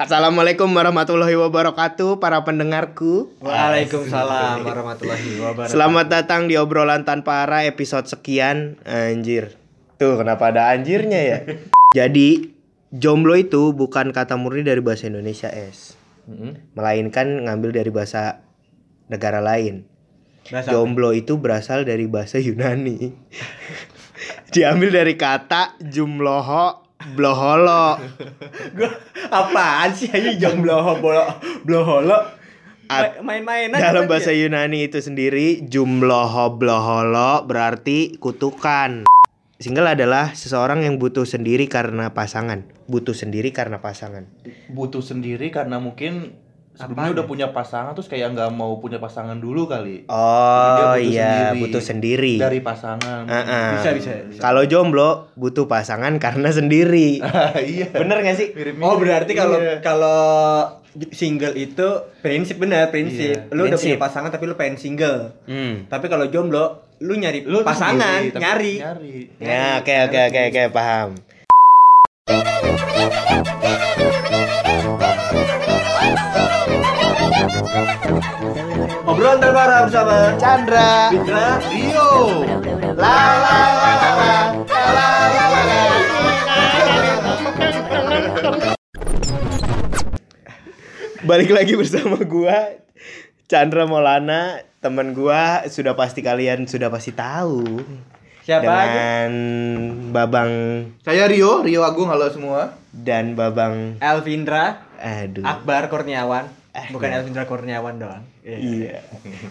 Assalamualaikum warahmatullahi wabarakatuh para pendengarku. Waalaikumsalam warahmatullahi wabarakatuh. Selamat datang di obrolan tanpa arah episode sekian. Anjir. Tuh kenapa ada anjirnya ya? Jadi jomblo itu bukan kata murni dari bahasa Indonesia melainkan ngambil dari bahasa negara lain. Bahasa jomblo itu berasal dari bahasa Yunani. Diambil dari kata jumloho bloholo. Gua apaan sih aja jombloho bloholo? Main-mainan dalam bahasa dia? Yunani itu sendiri jumloho bloholo berarti kutukan. Single adalah seseorang yang butuh sendiri karena pasangan. Butuh sendiri karena mungkin sebelumnya udah punya pasangan terus kayak nggak mau punya pasangan dulu kali. Oh iya, butuh sendiri dari pasangan. Bisa. Kalau jomblo butuh pasangan karena sendiri. Iya. Bener nggak sih? Mirip-mirip. Oh berarti kalau single itu prinsip. Iya. Lu udah punya pasangan tapi lu pengen single. Tapi kalau jomblo lu nyari lu pasangan sendiri, nyari. Ya oke paham. Obrolan terbaru bersama Chandra, Vindra, Rio. Balik lagi bersama gua Chandra Maulana, teman gua sudah pasti tahu. Siapa dengan aja? Babang. Saya Rio Agung, halo semua. Dan Babang Elvindra. Aduh. Akbar Kurniawan. Bukan ya. Elvindra Kurniawan doang. Iya.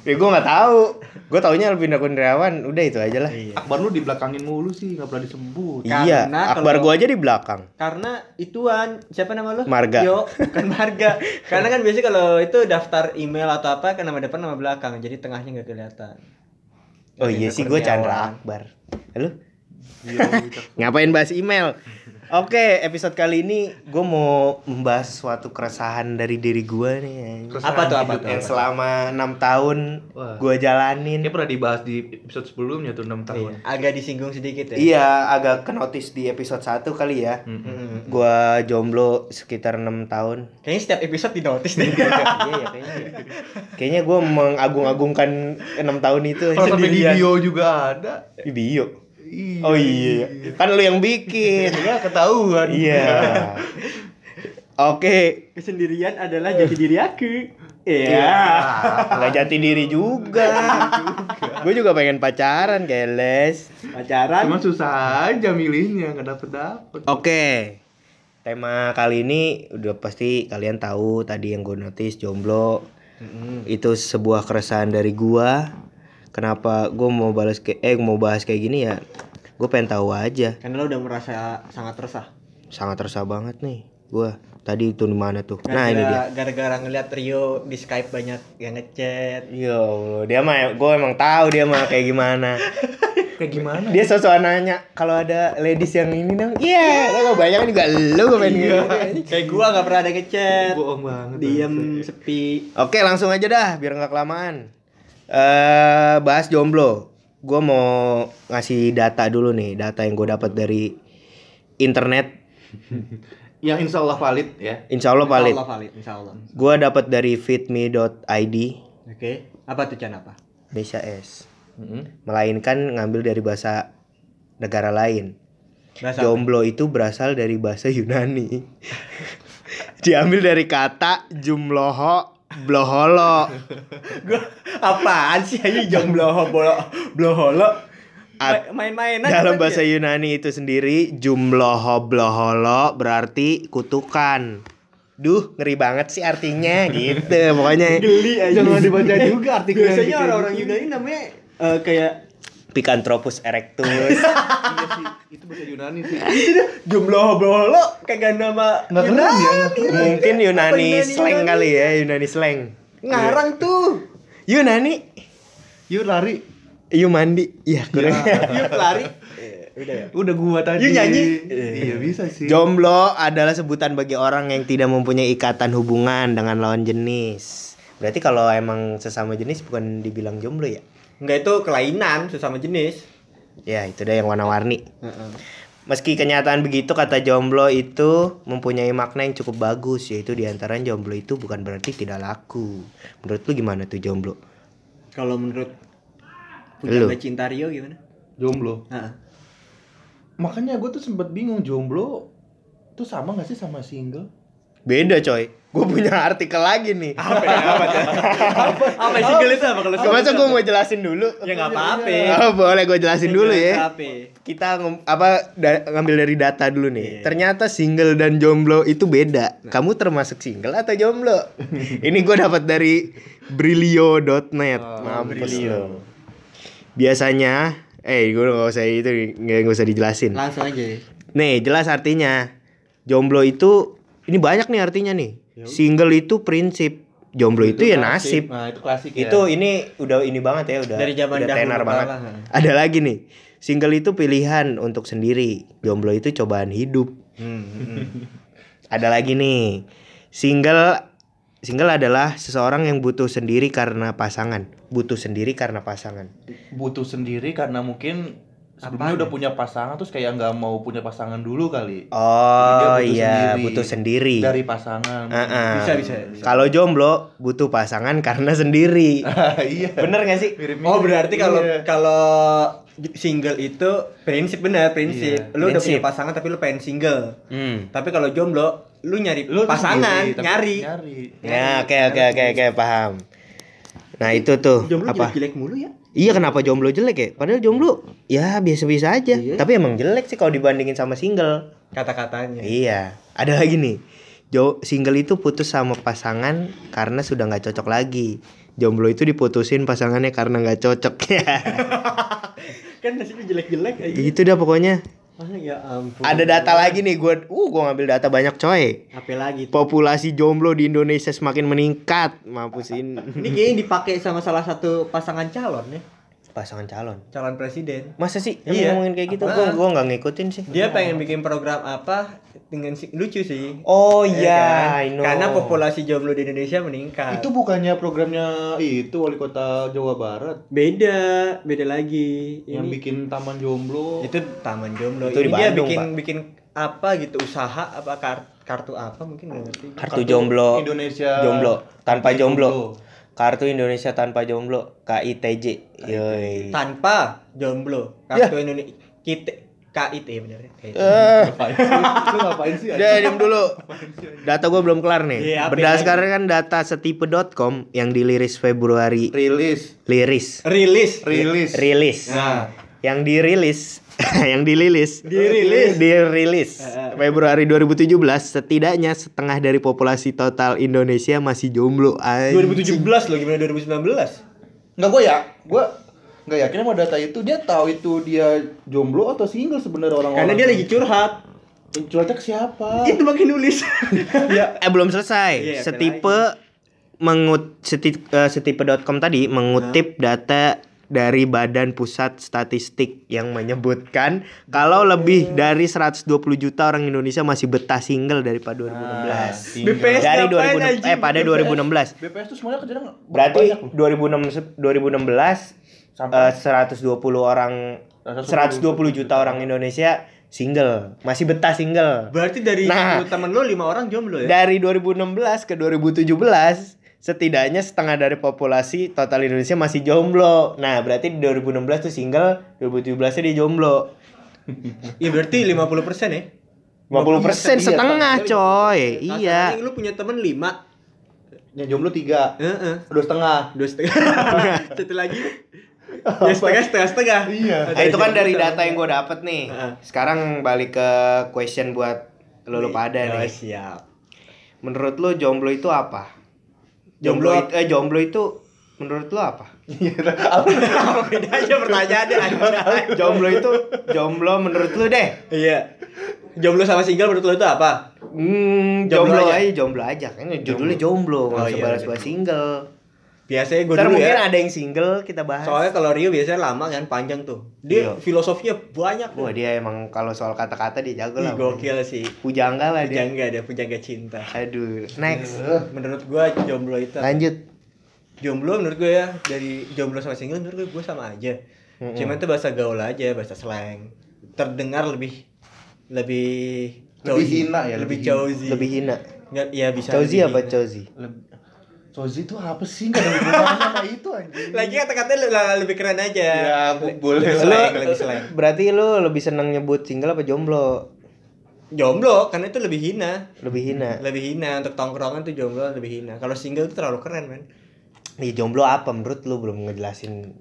Ya gue nggak tahu. Gue taunya Elvindra Kurniawan. Udah itu aja lah. Iya. Akbar lu dibelakangin mulu sih, nggak pernah disebut. Iya. Karena Akbar gue aja di belakang. Karena ituan siapa nama lu? Marga. Yo, bukan Marga. Karena kan biasanya kalau itu daftar email atau apa kan nama depan nama belakang. Jadi tengahnya nggak kelihatan. Oh Elvindra iya sih gue Chandra Akbar. Halo? Ngapain bahas email? Oke, episode kali ini gue mau membahas suatu keresahan dari diri gue nih. Apa tuh? Yang selama 6 tahun gue jalanin. Ini pernah dibahas di episode sebelumnya tuh 6 tahun. Iya. Agak disinggung sedikit ya. Iya, agak kenotis di episode 1 kali ya. Gue jomblo sekitar 6 tahun. Kayaknya setiap episode dinotis deh. Iya, kayaknya. Kayaknya gue mengagung-agungkan 6 tahun itu. Oh, sampai di bio juga ada. Di bio. Iya. Oh iya, kan lu yang bikin. Ya ketahuan. Iya. Oke. Kesendirian adalah jati diri aku. Iya. Gak jati diri juga. Gue juga pengen pacaran, keles. Pacaran. Cuma susah aja milihnya, gak dapet. Oke. Tema kali ini udah pasti kalian tahu tadi yang gue notice jomblo. Itu sebuah keresahan dari gue. Kenapa gue mau bahas kayak gini ya? Gue pengen tahu aja. Karena lo udah merasa sangat resah. Sangat resah banget nih. Gue tadi itu di mana tuh? Nah, ini dia. Gara-gara ngeliat Rio di Skype banyak yang ngechat. Yo, dia mah gue emang tahu dia mah kayak gimana. Dia sosok nanya kalau ada ladies yang ini dong. Iya, lo banyak juga lo gue pengen gitu. Kayak gue enggak pernah ada ngechat. Bohong banget. Diam sepi. Oke, langsung aja dah biar enggak kelamaan. Bahas jomblo. Gue mau ngasih data dulu nih. Data yang gue dapat dari internet yang insyaallah valid ya. Insyaallah valid. Insyaallah. Gue dapat dari fitme.id. Oke. Apa tuh Chan apa? Indonesia S. Melainkan ngambil dari bahasa negara lain. Jomblo itu berasal dari bahasa Yunani. Diambil dari kata jumloho bloholo. Gua apaan sih aja jomblo bloholo? Main-mainan. Dalam bahasa Yunani itu sendiri jumloho bloholo berarti kutukan. Duh, ngeri banget sih artinya gitu. Pokoknya geli aja. Jangan dibaca juga artinya. Biasanya orang-orang Yunani namanya kayak Picanthropus erectus. Iya sih, itu bahasa Yunani sih. Jumlah bolo kagak nama. Nggak Yunani. Ya. Mungkin Yunani slang Yunani? Kali ya, Yunani slang. Ngarang tuh. Yunani. Yuk lari. Yuk mandi. Iya, kurang. Yuk lari. Udah gua tadi. Yuk nyanyi. Iya bisa sih. Jomblo adalah sebutan bagi orang yang tidak mempunyai ikatan hubungan dengan lawan jenis. Berarti kalau emang sesama jenis bukan dibilang jomblo ya? Enggak, itu kelainan sesama jenis. Ya itu deh yang warna-warni. Meski kenyataan begitu, kata jomblo itu mempunyai makna yang cukup bagus, yaitu diantaran jomblo itu bukan berarti tidak laku. Menurut lu gimana tuh jomblo? Kalau menurut Pujangga Cinta Rio gimana? Jomblo? Ha-ha. Makanya gue tuh sempet bingung, jomblo tuh sama gak sih sama single? Beda coy. Gue punya artikel lagi nih. Apa ya? Apa single itu apa kalau single? Masa gue mau jelasin dulu? Ya nggak apa-apa. Oh, boleh gue jelasin dulu ya. Kita ngambil dari data dulu nih. Yeah. Ternyata single dan jomblo itu beda. Nah. Kamu termasuk single atau jomblo? Ini gue dapat dari brilio.net. Oh, mampus lo. Biasanya, gue nggak usah itu, nggak usah dijelasin. Langsung aja. Nih jelas artinya. Jomblo itu, ini banyak nih artinya nih. Single itu prinsip, jomblo itu ya nasib. Nah, itu klasik ya. Itu ini udah ini banget ya, udah dari zaman udah tenar banget. Ada lagi nih. Single itu pilihan untuk sendiri, jomblo itu cobaan hidup. Ada lagi nih. Single adalah seseorang yang butuh sendiri karena pasangan. Butuh sendiri karena mungkin sebelumnya udah punya pasangan terus kayak nggak mau punya pasangan dulu kali. Oh iya, butuh sendiri dari pasangan. Bisa. Kalau jomblo butuh pasangan karena sendiri. Iya. Bener nggak sih? Mirip-mirip. Oh berarti kalau single itu prinsip. Iya. Lu udah punya pasangan tapi lu pengen single. Tapi kalau jomblo lu nyari lu pasangan sendiri, nyari. Ya oke paham. Nah itu tuh jomblo apa? Jelek mulu ya. Iya, kenapa jomblo jelek ya? Padahal jomblo ya biasa-biasa aja. Iya. Tapi emang jelek sih kalau dibandingin sama single. Kata-katanya. Iya. Ada lagi nih. Single itu putus sama pasangan karena sudah gak cocok lagi. Jomblo itu diputusin pasangannya karena gak cocok. Kan nasibnya jelek-jelek aja. Itu dah pokoknya. Oh, ya ampun. Ada data lagi nih, gue ngambil data banyak coy. Apa lagi tuh? Populasi jomblo di Indonesia semakin meningkat. Mampusin. Ini kayaknya dipakai sama salah satu pasangan calon ya. Pasangan calon presiden. Masa sih? Iya. Ngomongin kayak gitu. Gue nggak ngikutin sih. Dia pengen bikin program apa? Dengan lucu sih. Oh iya. Kan? Karena populasi jomblo di Indonesia meningkat. Itu bukannya programnya itu wali kota Jawa Barat? Beda lagi. Yang ini bikin taman jomblo. Itu taman jomblo. Itu ini di Bandung, dia bikin apa gitu, usaha apa kartu apa mungkin nggak ngerti. Kartu jomblo. Indonesia. Jomblo tanpa jomblo. Kartu Indonesia tanpa jomblo, KITJ. Yoi. Tanpa jomblo. Kartu Indonesia KIT benar ya. Lu ngapain sih? Udah diam dulu. Data gue belum kelar nih. Yeah, berdasarkan data setipe.com yang diliris Februari. Rilis. Nah, yang dirilis Februari 2017, setidaknya setengah dari populasi total Indonesia masih jomblo. 2017 loh, gimana 2019? Enggak, gue enggak yakin sama data itu. Dia tahu itu dia jomblo atau single sebenarnya orang-orang. Karena dia lagi curhatnya ke siapa? Itu makin nulis. Ya. Belum selesai. Yeah, setipe.com tadi mengutip data dari Badan Pusat Statistik yang menyebutkan kalau lebih dari 120 juta orang Indonesia masih betah single daripada 2016. BPS dari 2000 pada 2016. BPS itu semuanya kerjanya berarti 2016 sampai 120 juta orang Indonesia single, masih betah single. Berarti dari temen lu 5 orang jomblo ya. Dari 2016 ke 2017 setidaknya setengah dari populasi total Indonesia masih jomblo. Nah, berarti di 2016 tuh single, 2017-nya dia jomblo. Iya, berarti 50% ya? 50% setengah, coy. Iya. Tapi lu punya teman 5. Yang jomblo 3. Heeh. 2,5. Satu lagi. Ya setengah. Iya. Nah, itu kan dari data yang gue dapet nih. Sekarang balik ke question buat lu pada nih. Siap. Menurut lu jomblo itu apa? Jomblo itu menurut lo apa? Beda aja pertanyaannya. Jomblo menurut lo deh. Iya. Jomblo sama single menurut lo itu apa? Jomblo aja. Kayaknya judulnya jomblo, enggak sebalas-balas single. Biasanya gue dulu ya. Mungkin ada yang single kita bahas. Soalnya kalau Rio biasanya lama kan, panjang tuh. Dia filosofinya banyak. Wah, dia emang kalau soal kata-kata dia jago lah. Gokil sih. Pujangga lah dia. Pujangga cinta. Aduh. Next. Menurut gue jomblo itu. Lanjut. Jomblo menurut gue ya, dari jomblo sama single menurut gue sama aja. Cuman itu bahasa gaul aja, bahasa slang. Terdengar lebih lebih hina ya, lebih cozy. Lebih hina. Enggak, ya bisa. Cozy apa cozy? Cozy itu apa sih? Enggak ada hubungannya sama itu anjing. Lagi kata-katanya lebih keren aja. Ya, boleh lah, lebih slang. Berarti lu lebih senang nyebut single apa jomblo? Jomblo, karena itu lebih hina. Lebih hina. Lebih hina untuk tongkrongan tuh jomblo lebih hina. Kalau single itu terlalu keren, men. Nih jomblo apa menurut lu belum ngejelasin?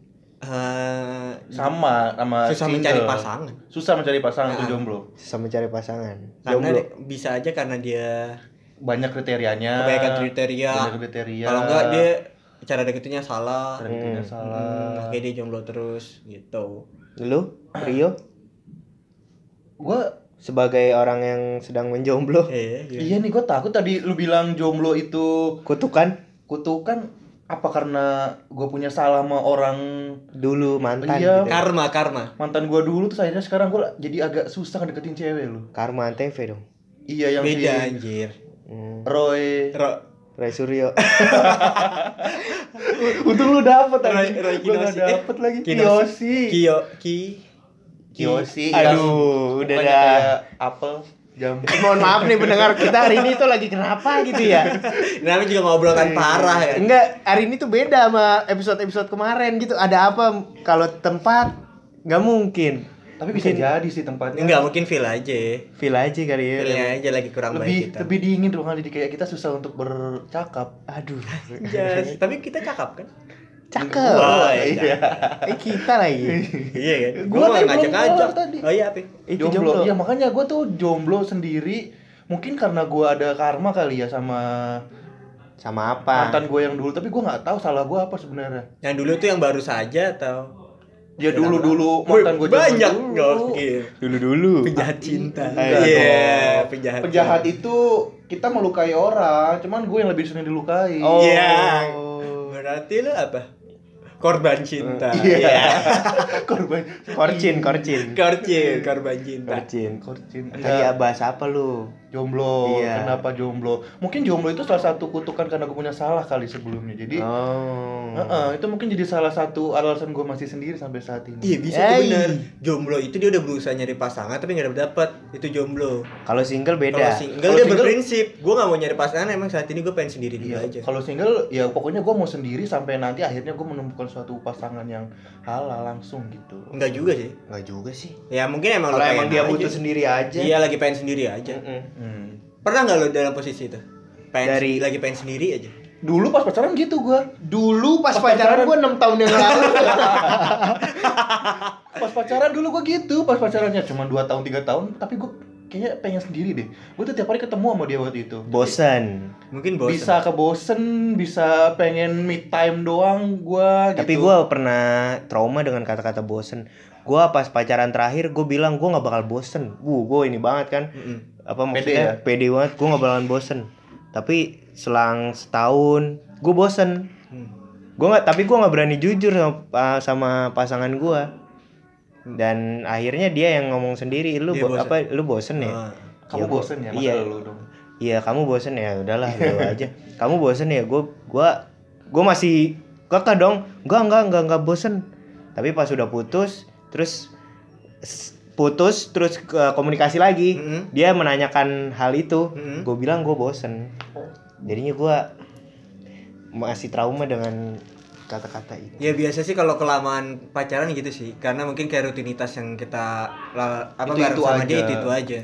Sama susah single. Mencari pasangan. Susah mencari pasangan tuh jomblo. Susah mencari pasangan. Karena jomblo. Bisa aja karena dia banyak kriterianya. Kebanyakan kriteria. Kalau enggak dia cara deketinnya salah. Cara deketinnya salah. Kayak dia jomblo terus gitu. Lu, Rio? Gua sebagai orang yang sedang menjomblo. Iya nih gue takut tadi lu bilang jomblo itu kutukan. Apa karena gue punya salah sama orang dulu mantan iya, gitu. Karma mantan gue dulu, terus akhirnya sekarang gue jadi agak susah ngedeketin cewek lu. Karma Antv dong. Iya yang beda si... anjir. Roy Suryo. Untung lu dapet anjir. Roy Kinosi. Gak dapet lagi. Kiyoshi. Aduh udah kayak apel jam. Mohon maaf nih pendengar kita hari ini tuh lagi kenapa gitu ya. Namanya juga ngobrol kan parah ya. Enggak, hari ini tuh beda sama episode-episode kemarin gitu. Ada apa kalau tempat enggak mungkin. Tapi mungkin, bisa jadi sih tempatnya. Enggak, mungkin feel aja. Feel aja kali ya. Feel aja lagi kurang baik kita. Lebih dingin dong kali kayak kita susah untuk bercakap. Aduh. Yes. Tapi kita cakap kan? Cakep. Wah, iya. Kita lagi. Iya kan? Gua ngajak-ngajak tadi. Oh iya, Pi. Jomblo. Iya, makanya gua tuh jomblo sendiri. Mungkin karena gua ada karma kali ya sama apa? Mantan gua yang dulu, tapi gua enggak tahu salah gua apa sebenarnya. Yang dulu tuh yang baru saja atau ya dulu-dulu mantan gua banyak gokil. Dulu-dulu penjahat cinta. Iya, penjahat. Penjahat itu kita melukai orang, cuman gua yang lebih sering dilukai. Oh. Iya. Berarti lu apa? Korban cinta. Iya. Yeah. Korban cinta. Tadi bahas apa lu? Jomblo. Yeah. Kenapa jomblo? Mungkin jomblo itu salah satu kutukan karena gue punya salah kali sebelumnya. Jadi itu mungkin jadi salah satu alasan gue masih sendiri sampai saat ini. Iya, bisa tuh benar. Jomblo itu dia udah berusaha nyari pasangan tapi enggak dapat. Itu jomblo. Kalau single beda. Kalau single dia berprinsip, gue enggak mau nyari pasangan, emang saat ini gue pengen sendiri dulu aja. Kalau single ya pokoknya gue mau sendiri sampai nanti akhirnya gue menemukan suatu pasangan yang halal langsung gitu. Enggak juga sih. Ya mungkin emang kalau emang dia butuh sendiri aja. Iya, lagi pengen sendiri aja. Pernah nggak lo dalam posisi itu? Lagi pengen sendiri aja. Dulu pas pacaran gitu gua. Dulu pas pacaran gua 6 tahun yang lalu. Pas pacaran dulu gua gitu. Pas pacarannya cuma 2 tahun 3 tahun, tapi gua kayaknya pengen sendiri deh. Gua tuh tiap hari ketemu sama dia waktu itu. Bosen. Mungkin bosen. Bisa kebosen, bisa pengen me time doang gua gitu. Tapi gua pernah trauma dengan kata-kata bosen. Gua pas pacaran terakhir gua bilang gua enggak bakal bosen. Gua ini banget kan. Apa maksudnya? Pede banget gua enggak bakalan bosen. Tapi selang setahun gue bosen. Gue nggak berani jujur sama pasangan gue. Dan akhirnya dia yang ngomong sendiri, lu bosen ya? Kamu bosen ya? Iya. Iya, kamu bosen ya, udahlah lu aja. Kamu bosen ya? Gue masih kakak dong. Enggak bosen. Tapi pas udah putus terus komunikasi lagi, dia menanyakan hal itu, gue bilang gue bosen. Jadinya gue masih trauma dengan kata-kata itu. Ya biasa sih kalau kelamaan pacaran gitu sih, karena mungkin kayak rutinitas yang kita itu aja.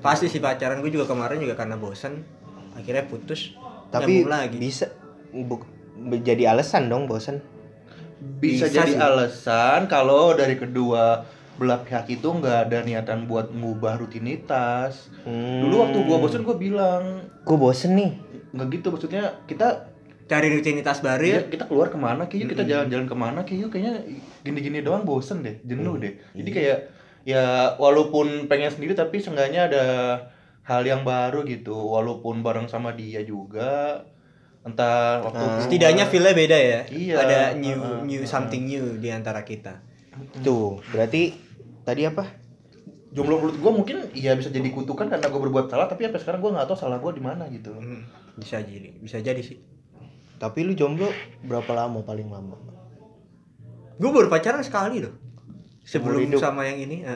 Pasti sih pacaran gue juga kemarin juga karena bosen, akhirnya putus. Tapi lagi. Jadi alasan dong bosen. Bisa jadi sih. Alasan kalau dari kedua belah pihak itu nggak ada niatan buat ngubah rutinitas. Dulu waktu gue bosen gue bilang gue bosen nih. Nggak gitu maksudnya, kita cari rutinitas baru ya. Kita keluar kemana kayaknya, kita jalan-jalan kemana kayaknya gini-gini doang bosen deh, jenuh deh. Jadi kayak ya walaupun pengen sendiri tapi seenggaknya ada hal yang baru gitu, walaupun bareng sama dia juga. Entah waktu setidaknya feelnya beda ya. Iya, ada new something new di antara kita. Tuh berarti tadi apa? Jomblo menurut gue mungkin ya bisa jadi kutukan karena gue berbuat salah, tapi sampai sekarang gue nggak tahu salah gue di mana gitu. Bisa jadi sih. Tapi lu jomblo berapa lama paling lama? Gue baru pacaran sekali loh. Sebelum sama yang ini.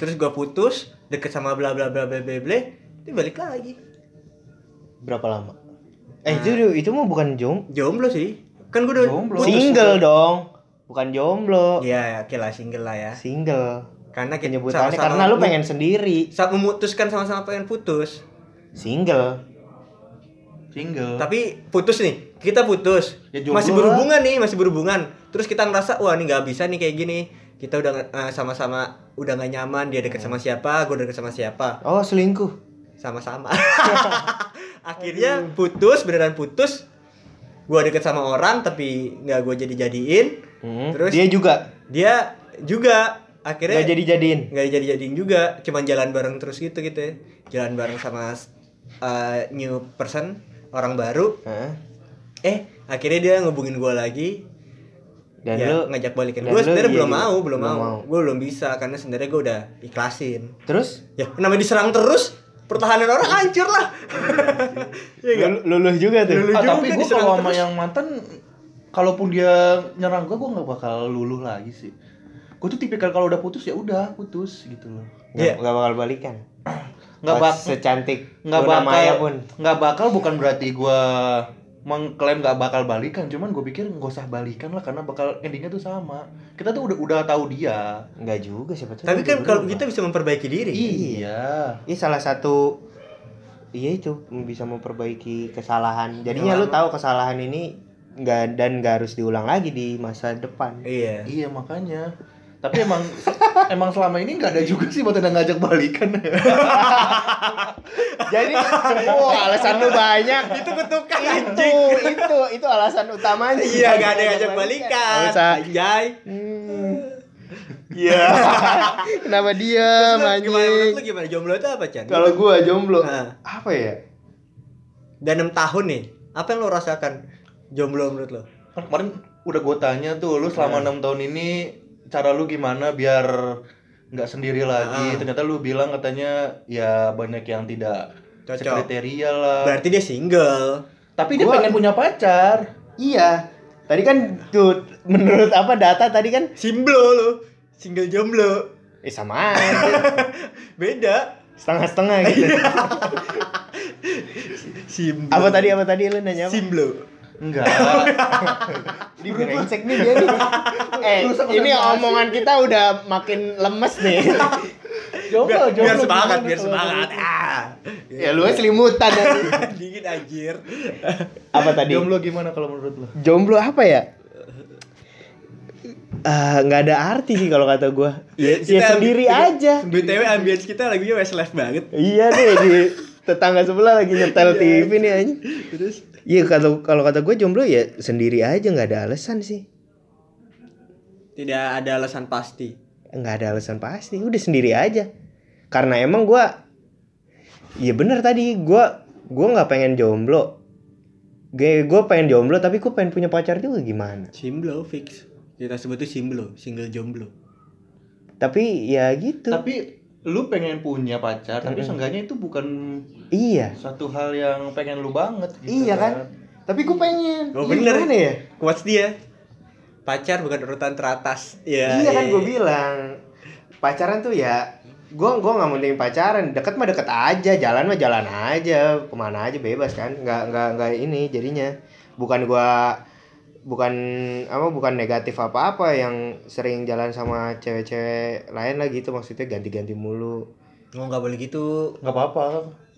Terus gue putus, deket sama bla bla bla bla bla bla, dia balik lagi. Berapa lama? Itu mah bukan jomblo sih. Kan gue udah single dong. Bukan jomblo. Iya, oke lah, single lah ya. Single. Karena kita nyebutannya karena lu pengen sendiri. Saat memutuskan sama-sama pengen putus. Single. Tapi putus nih. Kita putus. Ya, masih berhubungan. Terus kita ngerasa wah ini enggak bisa nih kayak gini. Kita udah sama-sama udah enggak nyaman, dia dekat sama siapa, gue dekat sama siapa. Oh, selingkuh. Sama-sama. Akhirnya putus, beneran putus. Gua deket sama orang tapi nggak gue jadiin. Terus dia juga akhirnya nggak dijadiin juga, cuman jalan bareng terus gitu ya. Jalan bareng sama new person, orang baru. Akhirnya dia ngubungin gue lagi dan ya, lu ngajak balikin. Gue sebenarnya belum mau. Gue belum bisa karena sebenarnya gue udah ikhlasin. Terus ya namanya diserang terus, pertahanan orang hancur lah. Ya, luluh juga tuh. Tapi gue kalau sama yang mantan, kalaupun dia nyerang gue nggak bakal luluh lagi sih. Gue tuh tipikal kalau udah putus ya udah putus gitu loh. Nggak bakal balikan. Nggak bakal secantik. Nggak bakal pun. Nggak bakal bukan berarti gue mengklaim nggak bakal balikan, cuman gue pikir nggak usah balikan lah karena bakal endingnya tuh sama. Kita tuh udah tahu dia. Nggak juga siapa tahu. Tapi kan kalau kita bisa memperbaiki diri. Iya. Ini salah satu. Iya itu bisa memperbaiki kesalahan. Jadinya lu tahu kesalahan ini nggak harus diulang lagi di masa depan. Iya. Iya makanya. Tapi emang selama ini nggak ada juga sih buat yang ngajak balikan. Jadi alasan lu banyak. Itu kutukan anjing. Itu alasan utamanya. Iya nggak ada ngajak balikan. Anjay. Iya. Kenapa diam anjing? Menurut lu gimana? Jomblo itu apa, Chan? Kalau gua jomblo apa ya? Dan 6 tahun nih. Apa yang lu rasakan jomblo menurut lu? Kemarin udah gua tanya tuh lu selama 6 tahun ini cara lu gimana biar nggak sendiri lagi. Ternyata lu bilang katanya ya banyak yang tidak sekriteria lah. Berarti dia single. Tapi dia pengen punya pacar. Iya. Tadi kan tuh menurut apa data tadi kan simblo lu. Single jomblo. Sama aja. Beda. Setengah-setengah gitu. Simblo. Apa tadi lu nanya apa? Simblo. Enggak. Di brengsek nih dia nih. Ini omongan kita udah makin lemes nih. Jomblo. Biar semangat. Ya lu selimutan tadi. Dingin anjir. Apa tadi? Jomblo gimana kalau menurut lu? Jomblo apa ya? Enggak ada arti sih kalau kata gua. Ya sendiri aja. BTW ambience kita lagunya Westlife banget. Iya deh di tetangga sebelah lagi nyetel TV nih anjing. Terus iya kalau kata gue jomblo ya sendiri aja, nggak ada alasan sih. Tidak ada alasan pasti. Nggak ada alasan pasti, udah sendiri aja. Karena emang gue, ya benar tadi gue nggak pengen jomblo. Gue pengen jomblo tapi gue pengen punya pacar juga gimana? Simblo fix. Kita sebut itu simblo, single jomblo. Tapi ya gitu. Tapi lu pengen punya pacar tapi seenggaknya itu bukan satu hal yang pengen lu banget gitu. Iya kan? Tapi gue pengen. Bener nih ya? Kuat dia. Pacar bukan urutan teratas. Ya, iya kan gue bilang. Pacaran tuh ya gue enggak mending pacaran, deket mah deket aja, jalan mah jalan aja, kemana aja bebas kan? Enggak ini jadinya. Bukan negatif apa-apa yang sering jalan sama cewek-cewek lain lagi itu maksudnya ganti-ganti mulu. Oh nggak boleh gitu. Nggak apa-apa.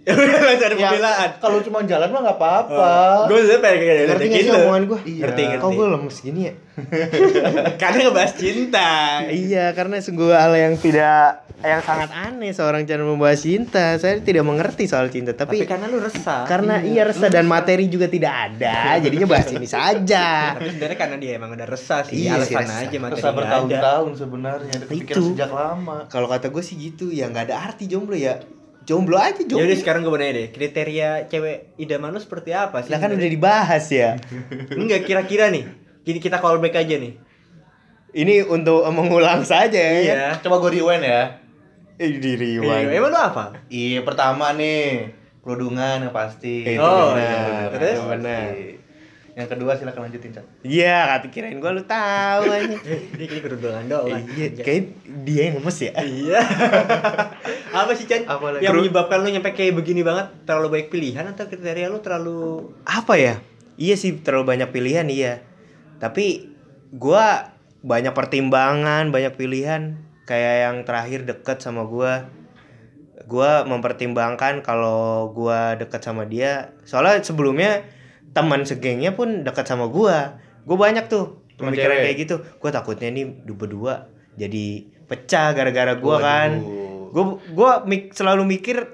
Ada pembelaan. Kalau cuma jalan mah nggak apa-apa. Gue sebenarnya pengen ngerti nggak sih omongan gue? Ngerti. Kok gue lemes gini ya? Karena ngebahas cinta. Iya karena sungguh hal yang tidak, yang sangat aneh seorang Chandra membahas cinta. Saya tidak mengerti soal cinta. Tapi karena lu resah. Karena iya resah dan materi juga tidak ada. Jadinya bahas ini saja. Tapi sebenarnya karena dia emang udah resah sih. Iya, alasan resah aja materi. Resah bertahun-tahun sebenarnya. Kepikiran sejak lama. Kalau kata gue sih gitu ya, nggak ada arti jomblo ya. Jomblo aja jomblo. Jadi sekarang gue nanya deh, kriteria cewek idaman lu seperti apa sih? Lah kan udah dibahas ya. Enggak kira-kira nih. Gini kita call back aja nih. Ini untuk mengulang saja ya. Coba gue rewind ya. Di rewind. Emang lu apa? Iya pertama nih, kerudungan yang pasti. Itu benar. Terus? Yang kedua silakan lanjutin, Cak. Iya, kata kirain gua lu tahu aja. Dia kira guru Belanda orang. Kayak dia yang lemes ya. Iya. Apa sih, Chan? Yang menyebabkan lu nyampe kayak begini banget? Terlalu banyak pilihan atau kriteria lu terlalu apa ya? Iya sih, terlalu banyak pilihan, iya. Tapi gua banyak pertimbangan, banyak pilihan. Kayak yang terakhir deket sama gua. Gua mempertimbangkan kalau gua deket sama dia. Soalnya sebelumnya teman segengnya pun dekat sama gua. Gua banyak tuh pemikiran kayak gitu. Gua takutnya nih berdua jadi pecah gara-gara gua. Waduh. Kan. Gua selalu mikir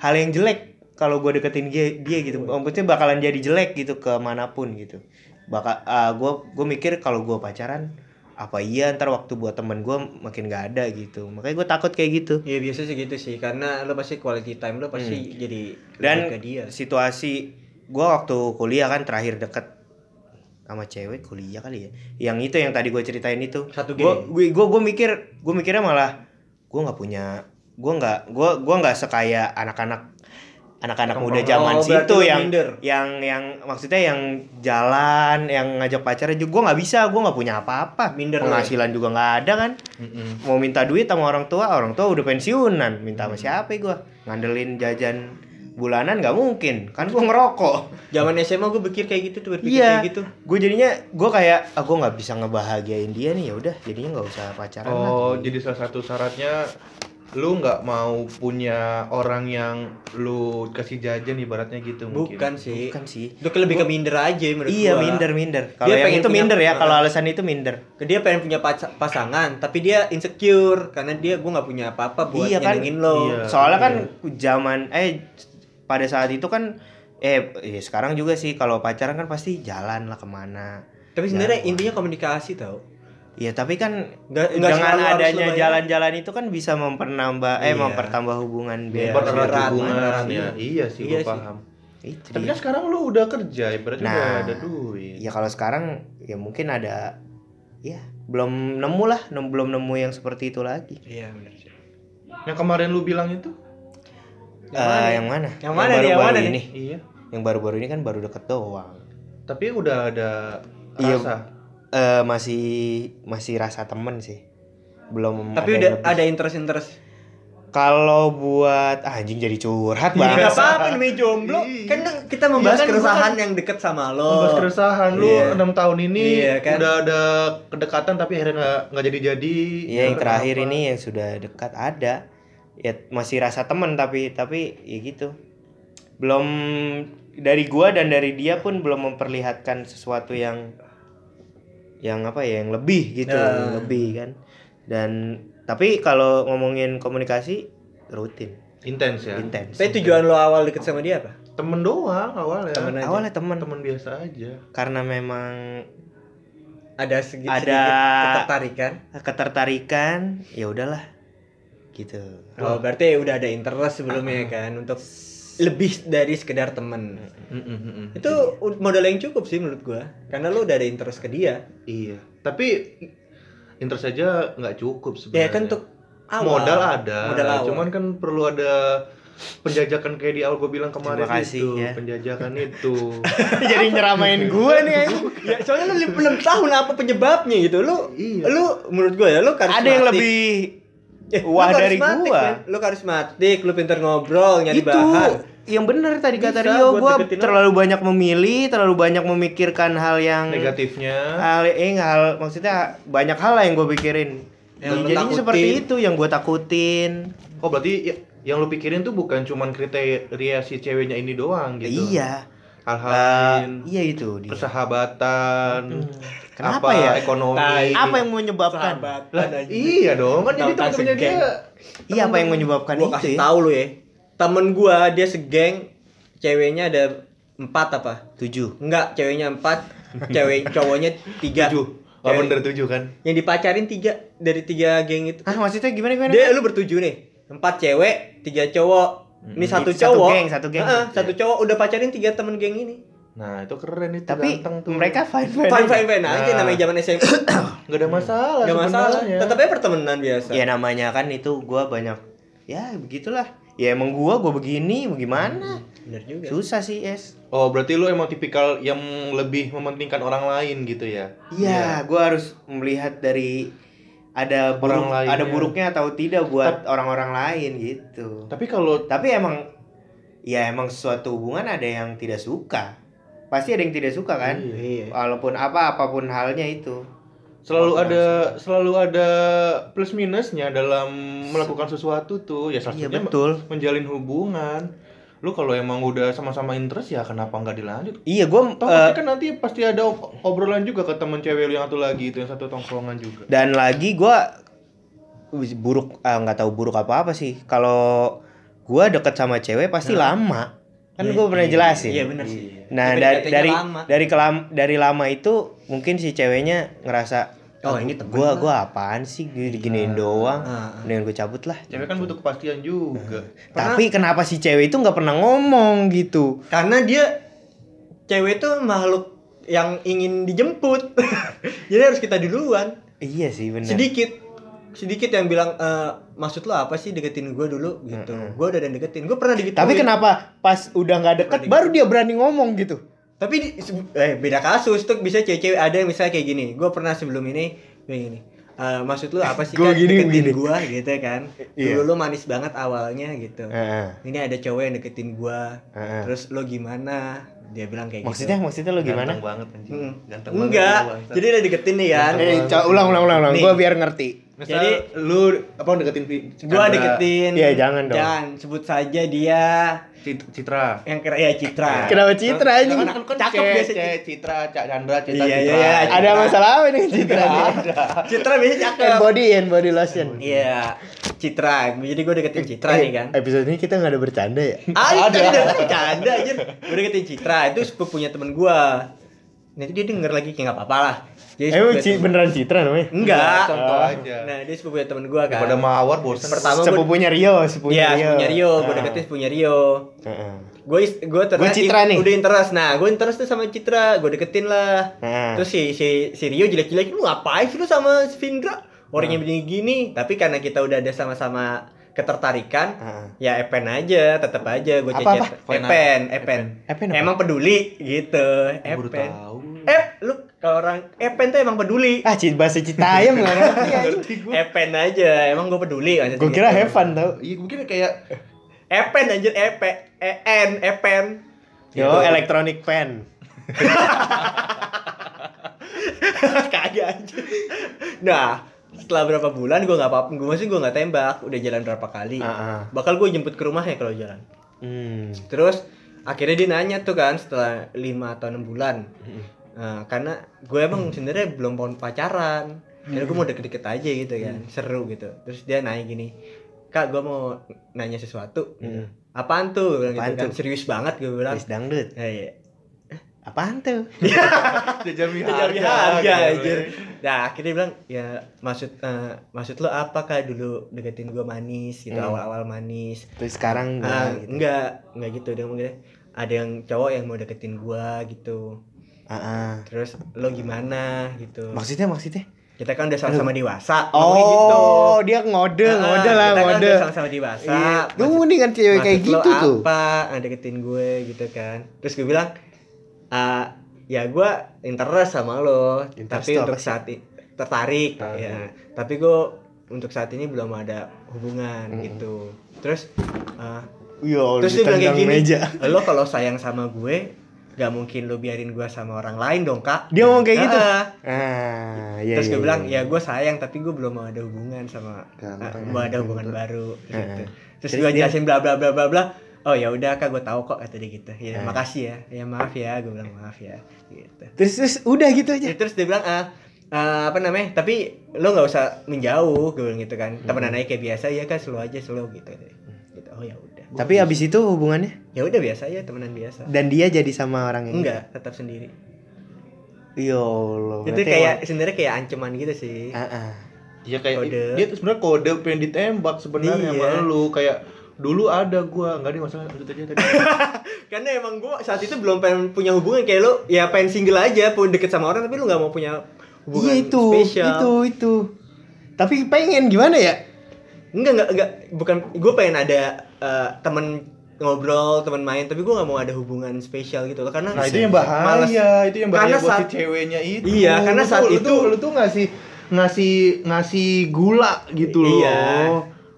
hal yang jelek kalau gua deketin dia gitu. Maksudnya bakalan jadi jelek gitu kemanapun gitu. Gua mikir kalau gua pacaran apa iya ntar waktu buat temen gue makin gak ada gitu, makanya gue takut kayak gitu. Iya biasa sih gitu sih, karena lo pasti quality time lo pasti jadi ke dia. Situasi gue waktu kuliah kan terakhir deket sama cewek kuliah kali ya, yang itu yang tadi gue ceritain itu. Satu geng. Gue mikirnya malah gue nggak sekaya anak-anak muda zaman situ yang maksudnya yang jalan, yang ngajak pacarnya juga. Gue nggak bisa, gue nggak punya apa-apa, penghasilan juga nggak ada kan. Mau minta duit sama orang tua udah pensiunan, minta sama siapa ya gue? Ngandelin jajan bulanan nggak mungkin kan, gue ngerokok. Zaman SMA gue berpikir kayak gitu. Gue jadinya gue kayak gue nggak bisa ngebahagiain dia nih, ya udah jadinya nggak usah pacaran. Jadi salah satu syaratnya lu nggak mau punya orang yang lu kasih jajan ibaratnya gitu mungkin. Bukan sih. Itu lebih ke minder aja menurut gua. Iya, minder. Kalau yang itu minder ya, kalau alasan itu minder. Dia pengen punya pasangan, tapi dia insecure karena dia gua nggak punya apa-apa buat nyenengin lo. Iya. Soalnya kan zaman pada saat itu kan sekarang juga sih kalau pacaran kan pasti jalan lah kemana. Tapi sebenarnya intinya komunikasi tau. Ya tapi kan dengan adanya jalan-jalan itu kan bisa mempertambah hubungan biar hubungannya. Iya sih, gue paham. Tapi kan sekarang lu udah kerja, berarti udah ada duit. Ya kalau sekarang ya mungkin ada, ya belum nemu yang seperti itu lagi. Iya benar sih. Yang kemarin lu bilang itu? Yang mana? Baru-baru ini. Iya. Yang baru-baru ini kan baru deket doang. Tapi udah ada rasa. Masih rasa temen sih. Belum. Tapi udah ada interest. Kalau buat anjing jadi curhat banget. Enggak apa-apa namanya jomblo. Kan kita membahas keresahan yang deket sama lo. Membahas keresahan lu 6 tahun ini kan? Udah ada kedekatan tapi akhirnya enggak jadi-jadi. Iya, yang terakhir ini yang sudah dekat ada. Ya masih rasa temen tapi ya gitu. Belum, dari gua dan dari dia pun belum memperlihatkan sesuatu yang lebih gitu, lebih kan. Dan tapi kalau ngomongin komunikasi rutin, intens ya. Tapi tujuan lo awal deket sama dia apa? Temen doang awalnya. Temen biasa aja. Karena memang ada sedikit ketertarikan, ya udahlah. Gitu. Oh, berarti udah ada interest sebelumnya kan untuk lebih dari sekedar temen. Itu modal yang cukup sih menurut gua, karena lu udah ada interest ke dia. Iya, tapi interest aja nggak cukup sebenarnya ya kan, untuk awal modal ada. Cuman kan perlu ada penjajakan kayak di awal gua bilang kemarin itu ya. Penjajakan itu jadi nyeramain gua nih ya, soalnya lu belum tahu apa penyebabnya gitu. Lu menurut gua ya, lu karismatik, ada yang lebih wah dari gua kan? Lu karismatik, lu pintar ngobrol, nyari itu bahan. Yang bener tadi kata Rio, gua terlalu banyak memilih, terlalu banyak memikirkan hal yang negatifnya. Hal maksudnya banyak hal lah yang gua pikirin. Jadi seperti itu yang gua takutin. Oh berarti yang lu pikirin tuh bukan cuman kriteria si ceweknya ini doang gitu. Iya. Hal-hal iya itu dia. Persahabatan. Kenapa ya? Ekonomi. Apa yang menyebabkan? Iya dong, kan jadi temennya dia. Iya, apa yang menyebabkan itu? Gua kasih tahu lu ya. Temen gua dia segeng, ceweknya ada 4 apa? 7. Enggak, ceweknya 4, cewek cowoknya 3. 7. Oh bener 7 kan. Yang dipacarin 3 dari 3 geng itu. Ah, maksudnya gimana? Dia lu bertujuh nih. 4 cewek, 3 cowok. Ini satu geng. Satu cowok udah pacarin 3 temen geng ini. Nah itu keren itu. Tapi mereka fine aja, namanya zaman SMA. Gak ada masalah. Gak masalah. Tetap aja pertemanan biasa. Ya namanya kan itu gue banyak. Ya begitulah. Ya emang gue begini, gimana? Bener juga. Susah sih, Es. Oh, berarti lu emang tipikal yang lebih mementingkan orang lain gitu ya? Iya, ya. Gue harus melihat dari ada buruk, orang ada buruknya atau tidak buat orang-orang lain gitu. Tapi kalau emang suatu hubungan ada yang tidak suka. Pasti ada yang tidak suka kan? Iya. Walaupun apapun halnya itu. Selalu ada plus minusnya dalam melakukan sesuatu tuh. Ya salah satunya menjalin hubungan. Lu kalau emang udah sama-sama interest ya kenapa nggak dilanjut? Iya, gue pasti kan nanti pasti ada obrolan juga ke temen cewek lu yang satu lagi itu, yang satu tongkrongan juga. Dan lagi gue buruk nggak tahu buruk apa sih. Kalau gue deket sama cewek pasti lama. Kan gue pernah jelasin. Iya benar sih. Nah dari lama itu mungkin si ceweknya ngerasa ini gue apaan sih gini doang, mendingan gue cabut lah. Cewek kan butuh kepastian juga. Tapi kenapa si cewek itu nggak pernah ngomong gitu? Karena cewek itu makhluk yang ingin dijemput, jadi harus kita duluan. Iya sih benar. Sedikit yang bilang maksud lo apa sih deketin gue dulu gitu. Gue udah deketin, gue pernah digituin. Tapi kenapa pas udah nggak deket baru dia berani ngomong gitu? Tapi beda kasus tuh, bisa cewek-cewek ada yang misalnya kayak gini. Gue pernah sebelum ini kayak gini. Maksud lu apa sih kan deketin gue gitu kan? Dulu lu manis banget awalnya gitu. Ini ada cowok yang deketin gue. Terus lu gimana? Dia bilang kayak maksudnya lu gimana? Ganteng banget anjing. Ganteng banget. Enggak. Jadi udah deketin nih kan. Ulang. Gue biar ngerti. Misal jadi lu deketin Chandra. Gua deketin. Iya, jangan dong. Jangan, sebut saja dia Citra. Yang keren ya Citra. Kenapa Citra anjing? Cakep biasa Citra, Chandra, Citra. Iya. Ada masalah apa dengan Citra? Citra biasa cakep. Body lotion. Iya. Citra. Jadi gue deketin Citra nih kan. Episode ini kita enggak ada bercanda ya? Ada bercanda aja. Gue deketin Citra, itu sepupunya temen gue. Nanti dia denger lagi kayak enggak apa-apa lah. Emang beneran Citra namanya? Enggak. Contoh aja. Nah, dia sepupunya temen gue kan. Pada mawar bosan. Pertama sepupunya Rio. Gue deketin sepupunya Rio. Gue Citra nih. Udah interest. Nah, gue interest tuh sama Citra. Gue deketin lah. Terus si Rio jelek-jelek. Lu ngapain sih lu sama Vindra? Orangnya begini-gini. Tapi karena kita udah ada sama-sama ketertarikan, ya epen aja, tetap aja gue cecet. Epen. Emang peduli gitu. Epen. Lu kalau orang epen tuh emang peduli. Ah, bahasa Citayam enggak ngerti gue. Epen aja, emang gue peduli. Gue kira have fun tau. Iya, mungkin kayak epen anjir, epen. Yo, electronic pen. Kagak aja. Nah, setelah berapa bulan gue nggak apa-apa, gue masih nggak tembak, udah jalan berapa kali, bakal gue jemput ke rumahnya kalau jalan. Terus akhirnya dia nanya tuh kan setelah 5 atau 6 bulan, karena gue emang sebenarnya belum pacaran, jadi gue mau deket-deket aja gitu kan, seru gitu. Terus dia nanya gini, kak gue mau nanya sesuatu, apaan tuh? Gue bilang gitu kan, serius banget gue bilang. Serius dangdut. Iya. Apaan tuh? Jajami harga anjir. Nah, akhirnya bilang, ya maksud lo apa kak dulu deketin gue manis gitu, awal-awal manis. Terus sekarang enggak gitu. Dia ngomong gitu. Ada yang cowok yang mau deketin gue gitu. Terus lo gimana gitu. Maksudnya? Kita kan udah sama-sama dewasa. Oh, gitu. Dia ngode lah, kita ngode. Kita kan udah sama-sama dewasa. Iya. Lu mendingan cewek kayak gitu tuh. Apa deketin gue gitu kan. Terus gue bilang, ya gue interest sama lo, tapi untuk saat ini tertarik ya. Tapi gue untuk saat ini belum ada hubungan gitu. Terus, terus dia bilang kayak gini, lo kalau sayang sama gue, gak mungkin lo biarin gue sama orang lain dong kak. Dia ngomong kayak gitu. Terus gue bilang, ya gue sayang tapi gue belum mau ada hubungan sama, mau ada hubungan baru. Gitu. Terus gue jelasin bla bla bla bla bla. Oh ya udah kak, gue tahu kok kata dia gitu. Ya makasih ya. Ya maaf ya, gue bilang maaf ya. Gitu. Terus udah gitu aja. Ya, terus dia bilang tapi lo nggak usah menjauh, gue bilang gitu kan. Temenan aja kayak biasa ya kan, slow aja slow gitu. Oh ya udah. Tapi abis itu hubungannya? Ya udah biasa ya, temenan biasa. Dan dia jadi sama orang yang enggak, tetap sendiri. Ya Allah. Itu kayak sebenarnya kayak ancaman gitu sih. Iya kayak kode. Dia tuh sebenarnya kode pengen ditembak sebenarnya sama lu kayak. Dulu ada gue, nggak ada masalah lanjut aja tadi. Karena emang gue saat itu belum pengen punya hubungan kayak lo, ya pengen single aja, pun deket sama orang tapi lo nggak mau punya hubungan spesial. Itu. Tapi pengen gimana ya? Enggak, bukan gue pengen ada temen ngobrol, teman main, tapi gue nggak mau ada hubungan spesial gitu loh, karena nah, itu yang bahaya, males. Itu yang bahaya buat si ceweknya itu. Iya, karena saat lu itu lu tuh ngasih gula gitu loh. Iya.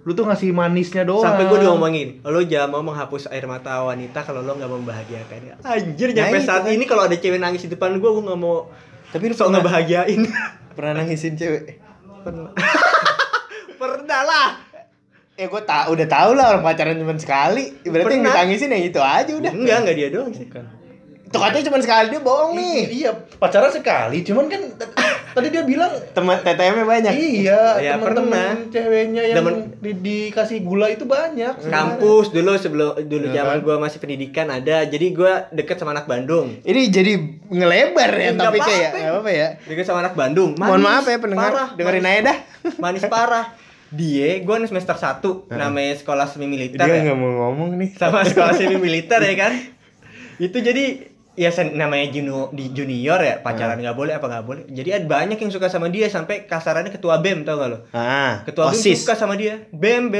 Lu tuh ngasih manisnya doang. Sampai gue diomongin, "Lo jangan mau menghapus air mata wanita kalau lo nggak membahagiakan." Anjir, nyampe saat ini kalau ada cewek nangis di depan gue nggak mau. Tapi lu pernah ngebahagiain. Pernah nangisin cewek? Pernah. Pernah lah. Gue udah tau lah orang pacaran cuma sekali. Berarti yang ditangisin yang itu aja udah. Enggak dia doang sih. Bukan. Tuh katanya cuma sekali, dia bohong nih. Iya, pacaran sekali, cuman kan tadi dia bilang teman TTM-nya banyak. Iya, ya, teman-teman ceweknya yang dikasih gula itu banyak. Kampus dulu zaman gua masih pendidikan ada. Jadi gua deket sama anak Bandung. Ini jadi ngelebar ya tapi kayak enggak apa-apa ya. Deket sama anak Bandung. Manis, mohon maaf ya pendengar, parah, dengerin aja dah. Manis parah. Dia, gue nih semester 1 namanya sekolah semi militer. Dia nggak mau ngomong nih sama sekolah semi militer ya kan. Itu jadi ya namanya junior ya pacaran nggak boleh apa nggak boleh. Jadi ada banyak yang suka sama dia sampai kasarannya ketua BEM, tau gak lo? Ketua BEM suka sama dia. BEM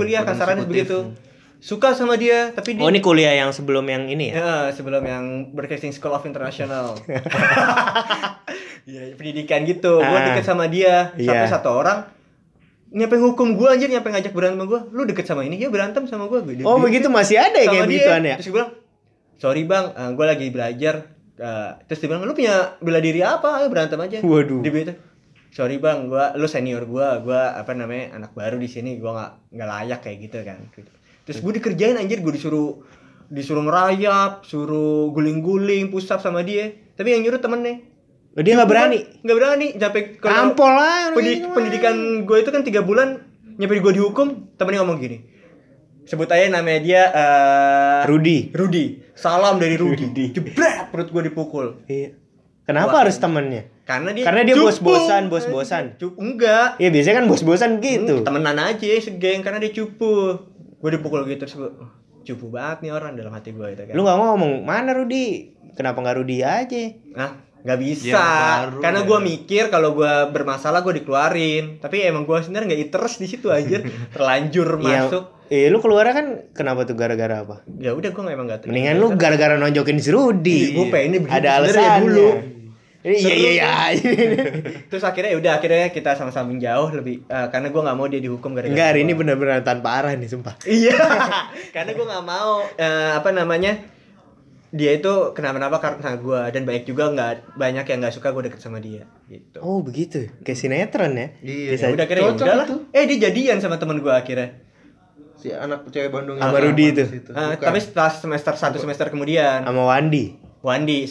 kuliah kasarannya begitu. Suka sama dia tapi dia... Oh ini kuliah yang sebelum yang ini ya? Sebelum yang Broadcasting School of International. Ya, pendidikan gitu. Gue deket sama dia sampai satu orang. Nyampe hukum gue anjir, nyampe ngajak berantem sama gue. Lu deket sama ini, ya berantem sama gue. Oh begitu, masih ada ya kayak begituan ya? Terus gue bilang, sorry bang, gue lagi belajar. Terus dia bilang, lu punya bela diri apa? Ayo berantem aja. Waduh. Dia bilang, sorry bang, lu senior gue anak baru di sini, gue nggak layak kayak gitu kan. Terus gue dikerjain anjir, gue disuruh merayap, suruh guling-guling, push up sama dia. Tapi yang nyuruh temennya. Dia nggak berani, sampai kampol lah. Pendidikan gue itu kan 3 bulan, nyampe gue dihukum, temennya ngomong gini, sebut aja namanya dia Rudi, salam dari Rudi. Jebret, perut gue dipukul. Iya. Kenapa harus temennya? Karena dia bos-bosan. Enggak. Iya biasanya kan bos-bosan gitu. Temenan aja, segeng, karena dia cupu. Gue dipukul gitu terus. Cupu banget nih orang dalam hati gue itu kan. Lu nggak ngomong mana Rudi? Kenapa nggak Rudi aja? Nah. Gak bisa ya, karena gue mikir kalau gue bermasalah gue dikeluarin, tapi emang gue sebenarnya nggak interest di situ aja. Terlanjur masuk. Lu keluar kan kenapa tuh, gara-gara apa? Ya udah gue emang nggak. Mendingan lu gara-gara nonjokin si Rudi. Gue pengen ini ada alasan dulu. Iya. Terus akhirnya kita sama-sama menjauh lebih karena gue nggak mau dia dihukum gara-gara. Enggak, hari ini benar-benar tanpa arah nih sumpah. Iya. Karena gue nggak mau dia itu kenapa-napa karena gue, dan banyak juga banyak yang nggak suka gue deket sama dia gitu. Oh begitu, kayak sinetron ya? Iya. Udah kira udahlah. Dia jadian sama teman gue akhirnya. Si anak cewek Bandung sama Rudi itu. Tapi setelah semester kemudian. Sama Wandi. Wandi.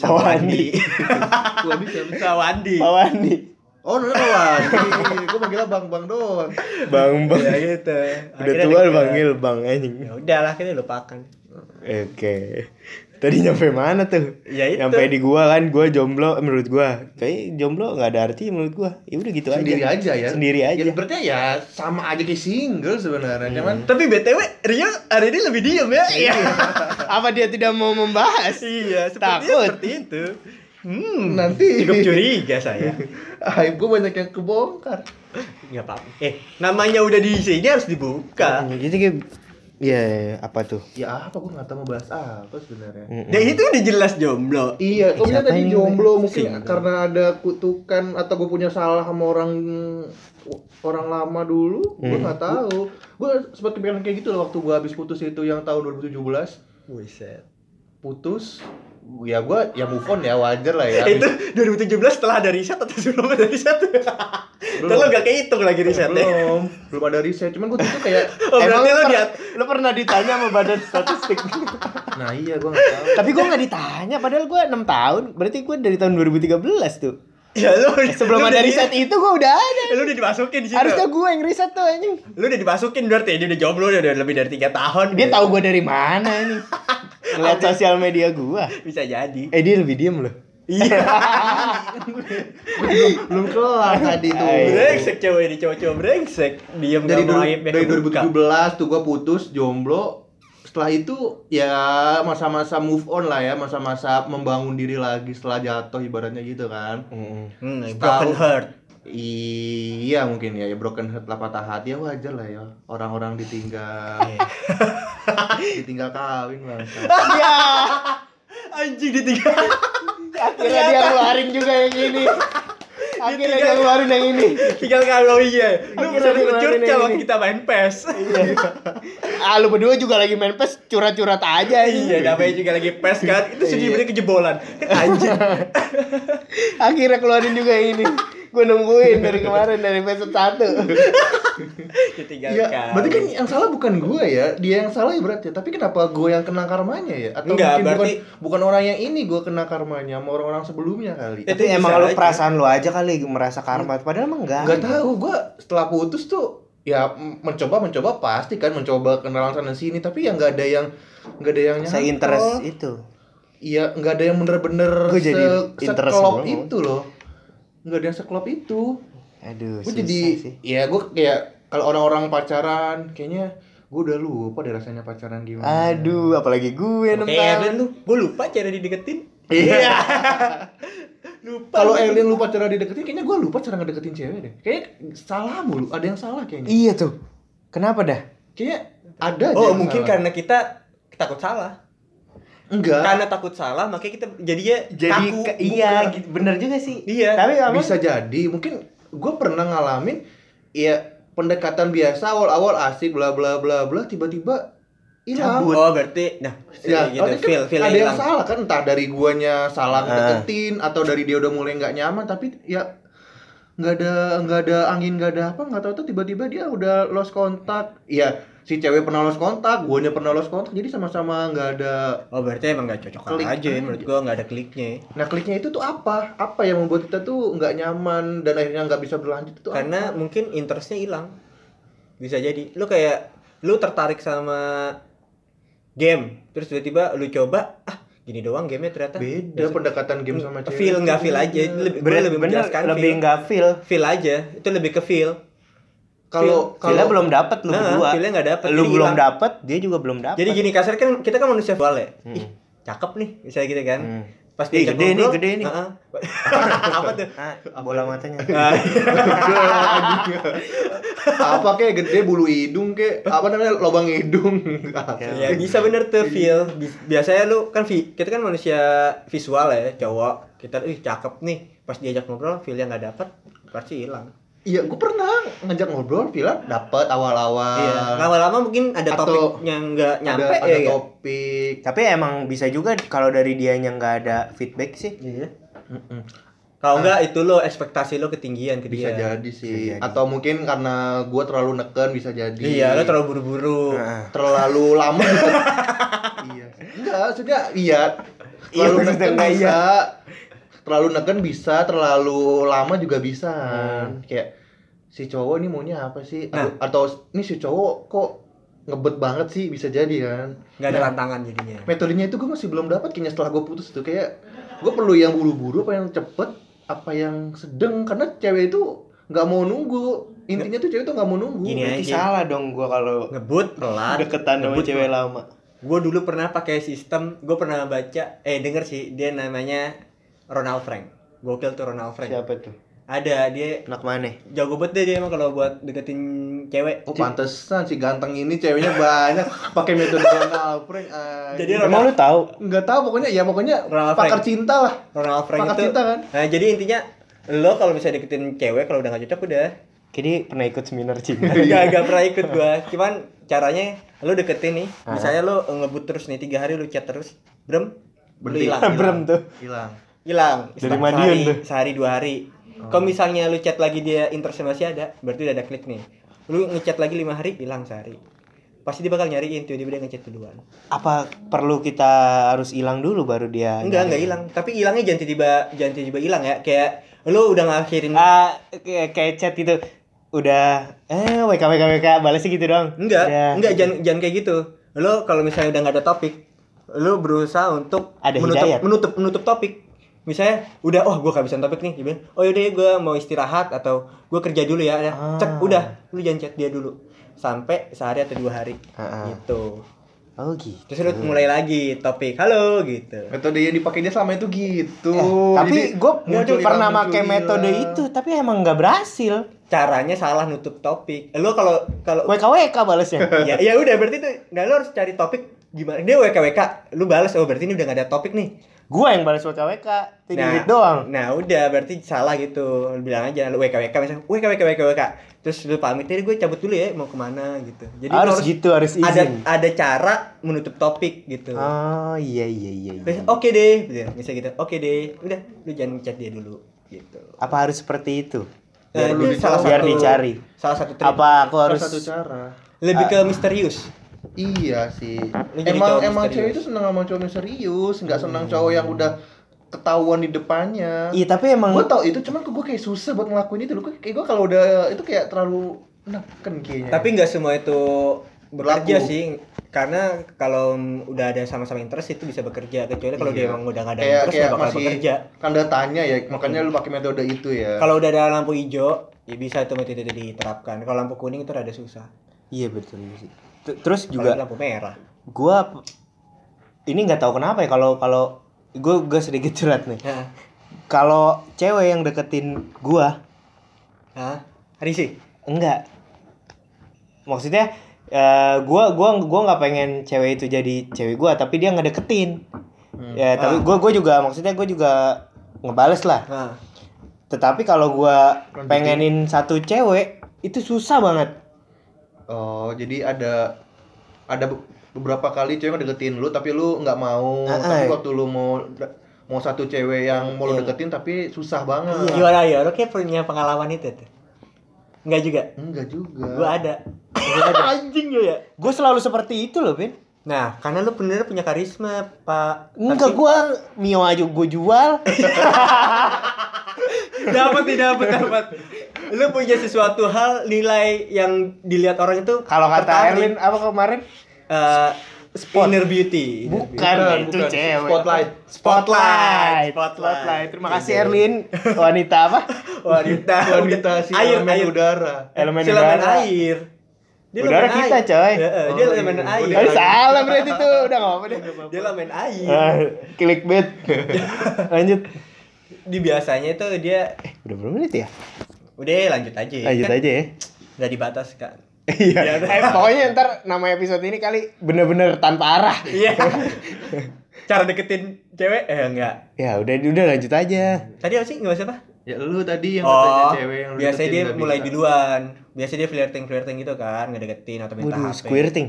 Oh nona Wandi, gue manggilnya bang doang. Bang. Ya gitu. Udah tua panggil bang anjing. Ya udahlah, akhirnya lupakan. Oke. Tadi nyampe mana tuh? Ya itu. Nyampe di gua kan, gua jomblo menurut gua. Kayak jomblo enggak ada arti menurut gua. Ya udah gitu Sendiri aja. Ya berarti ya sama aja kayak single sebenarnya. Cuman tapi BTW Rio hari ini lebih diem ya. Iya. Apa dia tidak mau membahas? Iya, seperti itu. Nanti cukup curiga saya. Aib gua banyak yang kebongkar. Enggak apa-apa. Namanya udah di sini harus dibuka. Jadi kayak iya, apa tuh? Ya apa, gue gak tau mau bahas apa sebenarnya. Dan itu udah jelas jomblo. Iya, kok punya tadi jomblo mungkin single. Karena ada kutukan atau gue punya salah sama orang lama dulu. Gue gak tahu. Gue sempat kepikiran kayak gitu loh waktu gue habis putus itu yang tahun 2017. Wiset. Putus. Ya gue move on ya, wajar lah ya. Itu 2017 setelah ada riset atau sebelum ada riset? Belum. Lo gak kehitung lagi risetnya. Belum ada riset, cuman gue tuh kayak berarti lo pernah ditanya sama badan statistik. Nah iya, gue gak tahu. Tapi gue gak ditanya, padahal gue 6 tahun. Berarti gue dari tahun 2013 tuh. Ya lo sebelum ada riset itu gue udah ada. Lo udah dimasukin di situ. Harusnya gue yang riset tuh anjing. Lo udah dimasukin berarti, dia udah jomblo udah lebih dari 3 tahun. Dia tahu gue dari mana anjing. Lihat sosial media gua. Bisa jadi. Dia lebih diem loh. Iya. belum kelar tadi tuh. Brengsek cewek ini, cowok-cowok brengsek. Diem dari dari 2017 tuh gua putus jomblo. Setelah itu ya masa-masa move on lah ya, masa-masa membangun diri lagi setelah jatuh ibaratnya gitu kan. Broken heart. Iya mungkin ya, broken heart lah, patah hati ya wajar lah ya. Orang-orang ditinggal, ditinggal kawin lah. Iya, anjing ditinggal. Akhirnya dia ngeluarin juga yang ini. Akhirnya dia ngeluarin yang ini. Tinggal kawin ya. Lu bersama curcol waktu kita main PES. Ah lu berdua juga lagi main PES, curhat-curhat aja. Iya, namanya juga lagi PES kan. Itu sebenarnya kejebolan. Anjing. Akhirnya keluarin juga yang ini. Gue nungguin dari kemarin, dari episode 1. Ditinggalkan. Ya, berarti kan yang salah bukan gue ya, dia yang salah ya berarti. Tapi kenapa gue yang kena karmanya ya? Atau enggak, berarti bukan orang yang ini gue kena karmanya, sama orang-orang sebelumnya kali. Itu emang lu perasaan lu aja kali merasa karma, padahal emang enggak. Enggak tahu, gue setelah putus tuh ya mencoba pasti kan, mencoba kenalan sana sini, tapi ya enggak ada yang se-interest itu. Iya, enggak ada yang bener-bener se-interest itu loh. Nggak ada yang seklop itu. Aduh, gue jadi sih. Ya gue kayak kalau orang-orang pacaran kayaknya gue udah lupa deh rasanya pacaran gimana. Aduh, apalagi gue nembak. Gue lupa cara dideketin. Iya. Lupa. Kalau Elvin lupa cara dideketin, kayaknya gue lupa cara ngedeketin cewek deh. Kayak salah mulu, ada yang salah kayaknya. Iya tuh. Kenapa dah? Kayak ada aja. Oh, mungkin salah. Karena kita takut salah. Enggak. Karena takut salah makanya kita jadinya kaku. Iya, gitu, bener juga sih. Iya. Tapi bisa jadi mungkin gue pernah ngalamin ya pendekatan biasa awal-awal asik bla bla bla bla tiba-tiba hilang. Oh, berarti nah ya, gitu kan feel ada yang salah kan, entah dari guanya salah ngedeketin atau dari dia udah mulai enggak nyaman, tapi ya enggak ada angin, enggak ada apa, enggak tahu tuh tiba-tiba dia udah lost kontak. Iya. Si cewek pernah lost kontak, guanya pernah lost kontak, jadi sama-sama gak ada. Oh berarti emang gak cocok aja, menurut gua gak ada kliknya. Nah kliknya itu tuh apa? Apa yang membuat kita tuh gak nyaman dan akhirnya gak bisa berlanjut itu? Karena apa? Mungkin interestnya hilang. Bisa jadi, lu kayak, lu tertarik sama game, terus tiba-tiba lu coba, gini doang gamenya ternyata. Beda pendekatan game sama cewek. Feel gak feel aja, lebih menjelaskan feel. Lebih gak feel. Feel aja, itu lebih ke feel. Kalau belum dapat lu berdua. Lu belum dapat, dia juga belum dapat. Jadi gini kasar kan, kita kan manusia bawal ya. Ih, cakep nih, misalnya gitu kan. Pas dia gede nih. Apa tuh? Bola matanya. Apa kayak gede bulu hidung kayak apa namanya lubang hidung. Ya bisa bener tuh feel. Biasanya lu kan kita kan manusia visual ya, cowok. Kita cakep nih. Pas diajak ngobrol, feel-nya enggak dapat, pasti hilang. Iya, gue pernah ngajak ngobrol, bilang dapat awal-awal. Iya, lama-lama mungkin ada topik yang nggak nyampe ada, ya. Ada topik. Tapi emang bisa juga kalau dari dia yang nggak ada feedback sih. Iya. Kalau nggak itu lo ekspektasi lo ketinggian ke dia. Bisa jadi sih. Bisa jadi. Atau mungkin karena gue terlalu neken bisa jadi. Iya, lo terlalu buru-buru, terlalu lama. Iya. Enggak, sudah. Iya. Terlalu neken bisa. Terlalu neken bisa, terlalu lama juga bisa. Kayak si cowok ini maunya apa sih? Nah. Atau ini si cowok kok ngebet banget sih, bisa jadi kan. Gak ada tantangan jadinya. Metodenya itu gue masih belum dapat kayaknya setelah gue putus tuh. Kayak gue perlu yang buru-buru, apa yang cepet, apa yang sedang. Karena cewek itu gak mau nunggu. Intinya tuh cewek tuh gak mau nunggu. Berarti salah dong gue kalau ngebut pelan, deketan sama cewek lama. Gue dulu pernah pakai sistem, gue pernah baca, denger sih, dia namanya Ronald Frank. Gokil tuh Ronald Frank. Siapa tuh? Ada dia. Anak mana? Jago banget dia emang kalau buat deketin cewek. Oh pantesan si ganteng ini ceweknya banyak pakai metode Ronald Frank. Jadi emang lu tahu? Enggak tahu pokoknya ya pakar cinta lah. Ronald Frank pakar itu. Cinta kan? Nah, jadi intinya lo kalau bisa deketin cewek kalau udah enggak cocok udah. Jadi pernah ikut seminar cinta. Enggak pernah ikut gua. Cuman caranya lo deketin nih. Misalnya lo ngebut terus nih 3 hari lo chat terus. Hilang dari Madiun tuh sehari 2 hari. Kalau misalnya lu chat lagi dia interest masih ada, berarti udah ada klik nih. Lu ngechat lagi 5 hari, hilang sehari. Pasti dia bakal nyariin tuh, dia ngechat duluan. Apa perlu kita harus hilang dulu baru dia? Enggak hilang. Tapi hilangnya jangan tiba-tiba hilang ya. Kayak lu udah ngakhirin kayak chat gitu. Udah WKWKWK balasnya gitu doang. Enggak jangan kayak gitu. Lu kalau misalnya udah enggak ada topik, lu berusaha untuk menutup topik. Misalnya udah gue kehabisan topik nih, dia bilang, "Oh yaudah ya gue mau istirahat atau gue kerja dulu ya." Cek udah, lu jangan chat dia dulu. Sampai sehari atau 2 hari. Gitu. Oh gitu. Terus lu mulai lagi topik, halo gitu. Metode yang dipakai dia selama itu gitu. Tapi gue pernah pakai metode itu, tapi emang nggak berhasil. Caranya salah nutup topik. Lu kalau WKWK balesnya. Ya udah berarti tuh, nah lu harus cari topik gimana. Dia WKWK, lu balas, oh berarti ini udah nggak ada topik nih. Gua yang balas WKWK, tinggi doang. Nah udah, berarti salah gitu. Lu bilang aja lu WKWK, misalnya WKWK. Terus lu pamit, jadi gue cabut dulu ya, mau kemana gitu. Jadi harus gitu, harus izin. Ada cara menutup topik gitu. Oh iya. Terus oke deh, misalnya gitu. Oke deh, udah lu jangan chat dia dulu gitu. Apa harus seperti itu? Biar itu dicari. Salah satu trik. Apa aku harus satu cara? Lebih ke misterius. Iya sih. Emang cewek itu seneng sama cowok misterius, nggak seneng cowok yang udah ketahuan di depannya. Iya tapi emang gue tau itu, cuman gue kayak susah buat ngelakuin itu. Gue kalau udah itu kayak terlalu neken kayaknya. Tapi nggak semua itu bekerja sih, karena kalau udah ada sama-sama interest itu bisa bekerja. Kecuali kalau dia emang udah nggak ada interest nggak bakal bekerja. Tanda tanya ya, makanya lu pakai metode itu ya. Kalau udah ada lampu hijau, ya bisa itu metode diterapkan. Kalau lampu kuning itu rada susah. Iya betul sih. Terus juga lampu merah. Gue ini nggak tahu kenapa ya kalau gue sedikit curhat nih. Kalau cewek yang deketin gue, Risi? Enggak. Maksudnya, gue nggak pengen cewek itu jadi cewek gue, tapi dia ngedeketin. Ya, tapi gue juga, maksudnya gue juga ngebales lah. Tetapi kalau gue pengenin satu cewek, itu susah banget. Oh, jadi ada beberapa kali cewek deketin lu tapi lu nggak mau, tapi waktu lu mau satu cewek yang mau lu deketin tapi susah banget. Gimana ya? Lu kayak punya pengalaman itu tuh? Enggak juga. Gua ada. Anjing lu ya. Gua selalu seperti itu loh, Bin. Nah, karena lu bener punya karisma, Pak. Enggak, tapi... gua Mio aja gua jual. Dapat. Lu punya sesuatu hal, nilai yang dilihat orang itu. Kalau kata Erwin apa kemarin? Inner beauty. Bukan itu cewek. Spotlight. Terima kasih Erlin. Wanita apa? Wanita elemen udara. Elemen air. Dia udara kita air. Coy. Dia elemen air. Oh, salah berarti itu. Udah enggak apa-apa deh. Dia elemen air. Clickbait. Lanjut. Di biasanya itu dia udah berapa menit ya? Udah lanjut aja ya. Udah dibatas kan. Iya. Pokoknya ntar nama episode ini kali bener-bener tanpa arah. Iya. Cara deketin cewek? Enggak. Ya udah lanjut aja. Tadi apa sih? Enggak usah apa? Ya lu tadi yang katanya cewek yang lu deketin. Biasanya dia mulai duluan. Biasanya dia flirting gitu kan, ngedeketin atau minta HP. Flirting.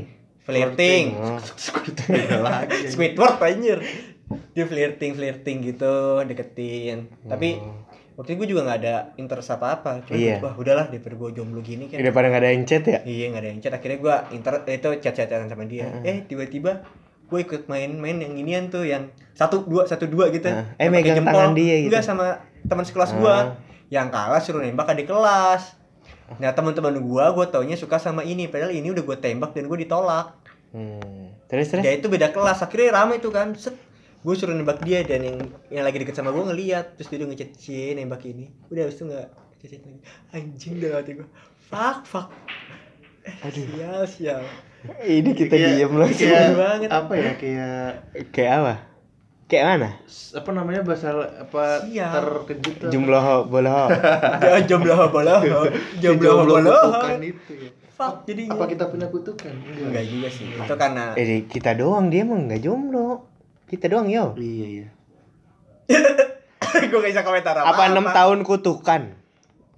Squidward anjir. Dia flirting gitu, deketin. Tapi waktu itu gue juga gak ada interest apa-apa. Cuma wah udahlah daripada gue jomblo gini kan. Daripada gak ada yang chat ya? Iya gak ada yang chat. Akhirnya gue itu chat-chatan sama dia. Tiba-tiba gue ikut main-main yang inian tuh. Yang 1-2 gitu. Megang jempol, tangan dia gitu. Enggak, sama teman sekelas gue. Yang kalah suruh nembak adik kelas. Nah teman-teman gue taunya suka sama ini. Padahal ini udah gue tembak dan gue ditolak. Terus? Ya itu beda kelas. Akhirnya rame tuh kan. Gue suruh nembak dia dan yang lagi deket sama gue ngeliat. Terus dia udah ngechat cie nembak ini. Udah abis itu gak ngechat lagi. Anjing dalam hati gue. Fuck. Aduh. Sial. Ini kita diem langsung. Kayak banget. Apa ya? Kayak apa? Kayak mana? Apa namanya bahasa apa? Terkejut. Jomblo boloho. Bukan itu ya. Fuck jadinya. Apa kita punya kutukan? Enggak juga sih. Itu karena kita doang dia emang gak jomblo. Kita doang yo. Iya. Gue gak bisa komentar apa. 6 tahun kutukan?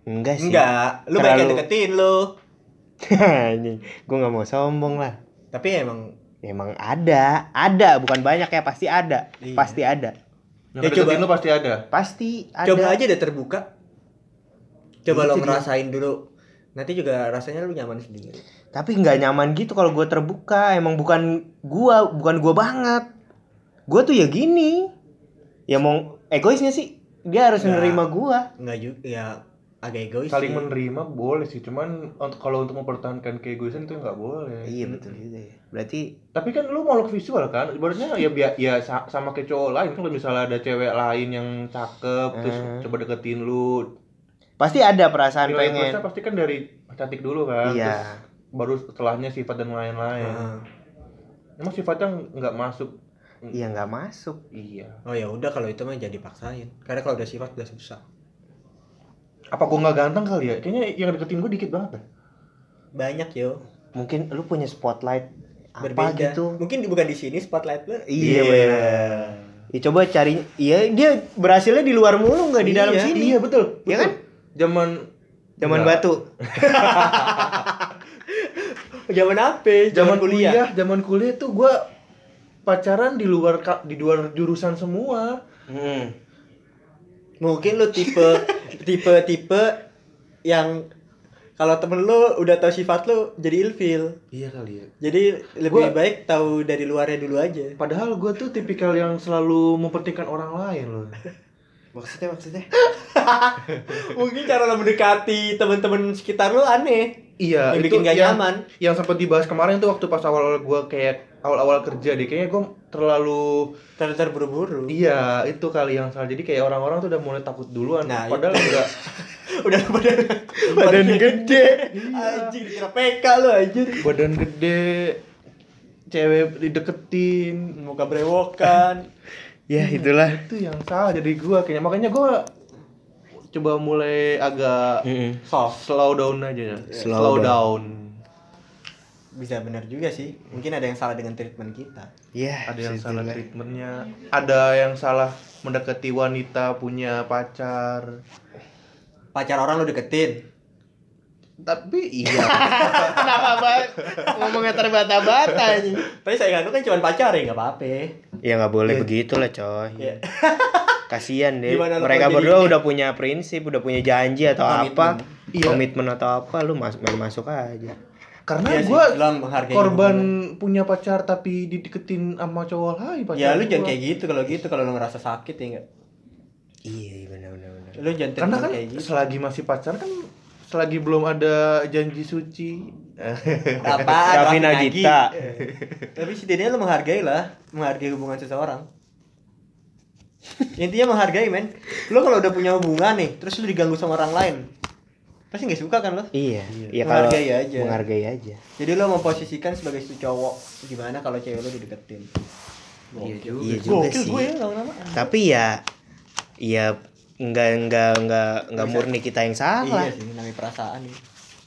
Enggak sih. Enggak. Lu banyak yang deketin lu. Gue gak mau sombong lah. Tapi emang ada. Ada bukan banyak ya. Pasti ada. Iya. Pasti ada. Yang deketin lu pasti ada. Pasti ada. Coba aja deh terbuka. Coba lo ngerasain dulu. Nanti juga rasanya lu nyaman sendiri. Tapi gak nyaman gitu kalau gue terbuka. Emang bukan gue banget. Gue tuh ya gini. Ya mau egoisnya sih. Dia harus menerima gue. Enggak juga. Ya agak egois. Saling menerima boleh sih. Cuman kalau untuk mempertahankan keegoisan itu enggak boleh. Iya betul gitu ya. Berarti tapi kan lu mau visual kan. Ibaratnya ya sama kayak cowok lain. Kalau misalnya ada cewek lain yang cakep terus coba deketin lu, pasti ada perasaan pengen. Perasaan pasti kan dari cantik dulu kan. Iya. Terus baru setelahnya sifat dan lain-lain. Emang sifatnya nggak masuk. Iya, nggak masuk. Iya. Oh ya udah kalau itu mah jadi paksain. Karena kalau udah sifat udah susah. Apa gua nggak ganteng kali ya? Kayaknya yang deketin gua dikit banget. Banyak yo. Mungkin lu punya spotlight apa berbeda gitu. Mungkin bukan di sini spotlight lu. Iya. Yeah. Ya coba cari. Iya, dia berhasilnya di luar mulu, nggak di dalam sini. Iya, betul. Iya kan? Zaman batu. Zaman apa? Zaman kuliah. Zaman kuliah tuh gue pacaran di luar jurusan semua. Mungkin lu tipe yang kalau temen lu udah tahu sifat lu jadi ilfil. Iya kali ya. Jadi lebih baik tahu dari luarnya dulu aja. Padahal gue tuh tipikal yang selalu mempentingkan orang lain loh. Maksudnya? Mungkin cara lo mendekati teman-teman sekitar lo aneh. Iya, yang bikin gak nyaman. Yang sempat dibahas kemarin tuh waktu pas awal gue kayak awal-awal kerja deh, kayaknya gue terlalu terburu-buru. Iya, itu kali yang salah. Jadi kayak orang-orang tuh udah mulai takut duluan. Nah, padahal enggak. Udah badan gede. Anjir, kira PK lo anjir. Badan gede. Cewek dideketin, muka brewokan. Ya itulah. Itu yang salah dari gua kayaknya. Makanya gua coba mulai agak soft, slow down aja ya. Slow down. Bisa benar juga sih. Mungkin ada yang salah dengan treatment kita. Iya. Ada yang salah treatmentnya. Ada yang salah mendekati wanita punya pacar. Pacar orang lo deketin. Tapi iya. Kenapa banget ngomongnya terbata-bata aja. Tapi saingan lu kan cuma pacar ya, enggak apa-apa. Ya enggak boleh begitu lah, coy. Yeah. Kasihan deh. Mereka berdua udah punya prinsip, udah punya janji atau komitmen atau apa, lu masuk aja. Karena gue korban punya pacar tapi dideketin sama cowok lain. Ya lu jangan kayak gitu kalau lu ngerasa sakit ya enggak. Iya, benar. Lu jangan terus kayak gitu. Karena kan selagi masih pacar kan selagi belum ada janji suci apaan lagi. Tapi setidaknya lo menghargai hubungan seseorang. Intinya menghargai, men. Lo kalau udah punya hubungan nih terus lo diganggu sama orang lain pasti nggak suka kan lo. Iya, menghargai aja. Jadi lo memposisikan sebagai si cowok, gimana kalau cewek lo dideketin. Iya juga sih ya, tapi ya Enggak murni kita yang salah. Iya sih, namanya perasaan nih.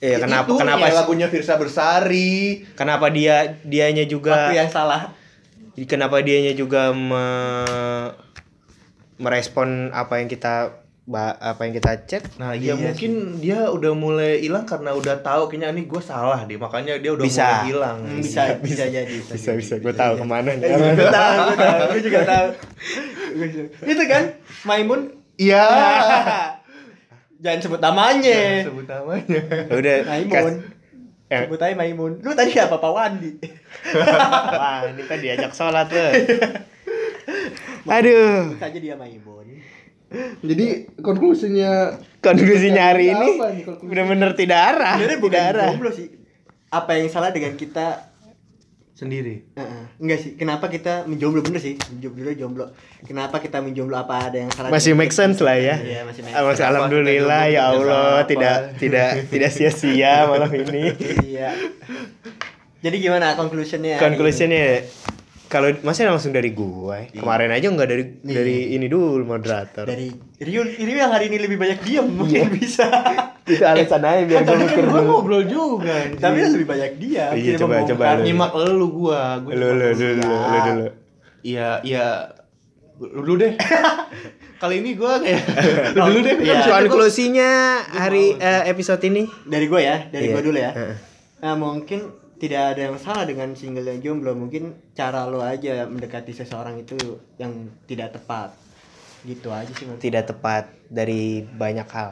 Ya, kenapa lagunya Virsa Bersari? Kenapa dianya juga aku yang salah? Kenapa dianya juga merespon apa yang kita chat? Nah, iya mungkin sih. Dia udah mulai hilang karena udah tahu kayaknya ini gue salah deh, makanya dia udah mulai hilang. Bisa jadi. Gue tahu kemana nih. Gue juga tahu. Gitu kan? Maimun. Iya. Jangan sebut namanya. Udah. Maimun. Sebut aja Maimun. Lu tadi apa Pak Wandi? Wah, ini tadi diajak sholat tuh. Aduh. Saja dia Maimun. Jadi konklusinya hari ini benar-benar tidak arah. Belum sih. Apa yang salah dengan kita sendiri? Enggak sih. Kenapa kita menjomblo? Bener sih, jomblo. Kenapa kita menjomblo? Apa ada yang salah? Masih make sense lah ya. Iya, masih make sense. Alhamdulillah ya Allah, tidak sia-sia malam ini. Iya. Jadi gimana conclusion-nya? Conclusion-nya kalau masih langsung dari gua. Kemarin aja enggak dari ini dulu moderator. Dari Rio yang hari ini lebih banyak diam mungkin bisa. Itu alasan aja biar gue mikir dulu. Gue ngobrol juga. Tapi lebih banyak dia. Iya, coba. Nyimak elu gue. Lu dulu. Iya. Lu deh. Kali ini gue kayak lu dulu deh. Konklusinya hari episode ini dari gue ya. Dari gue dulu ya. Nah, mungkin tidak ada yang salah dengan single yang jomblo. Mungkin cara lo aja mendekati seseorang itu yang tidak tepat. Gitu aja sih. Tidak tepat dari banyak hal.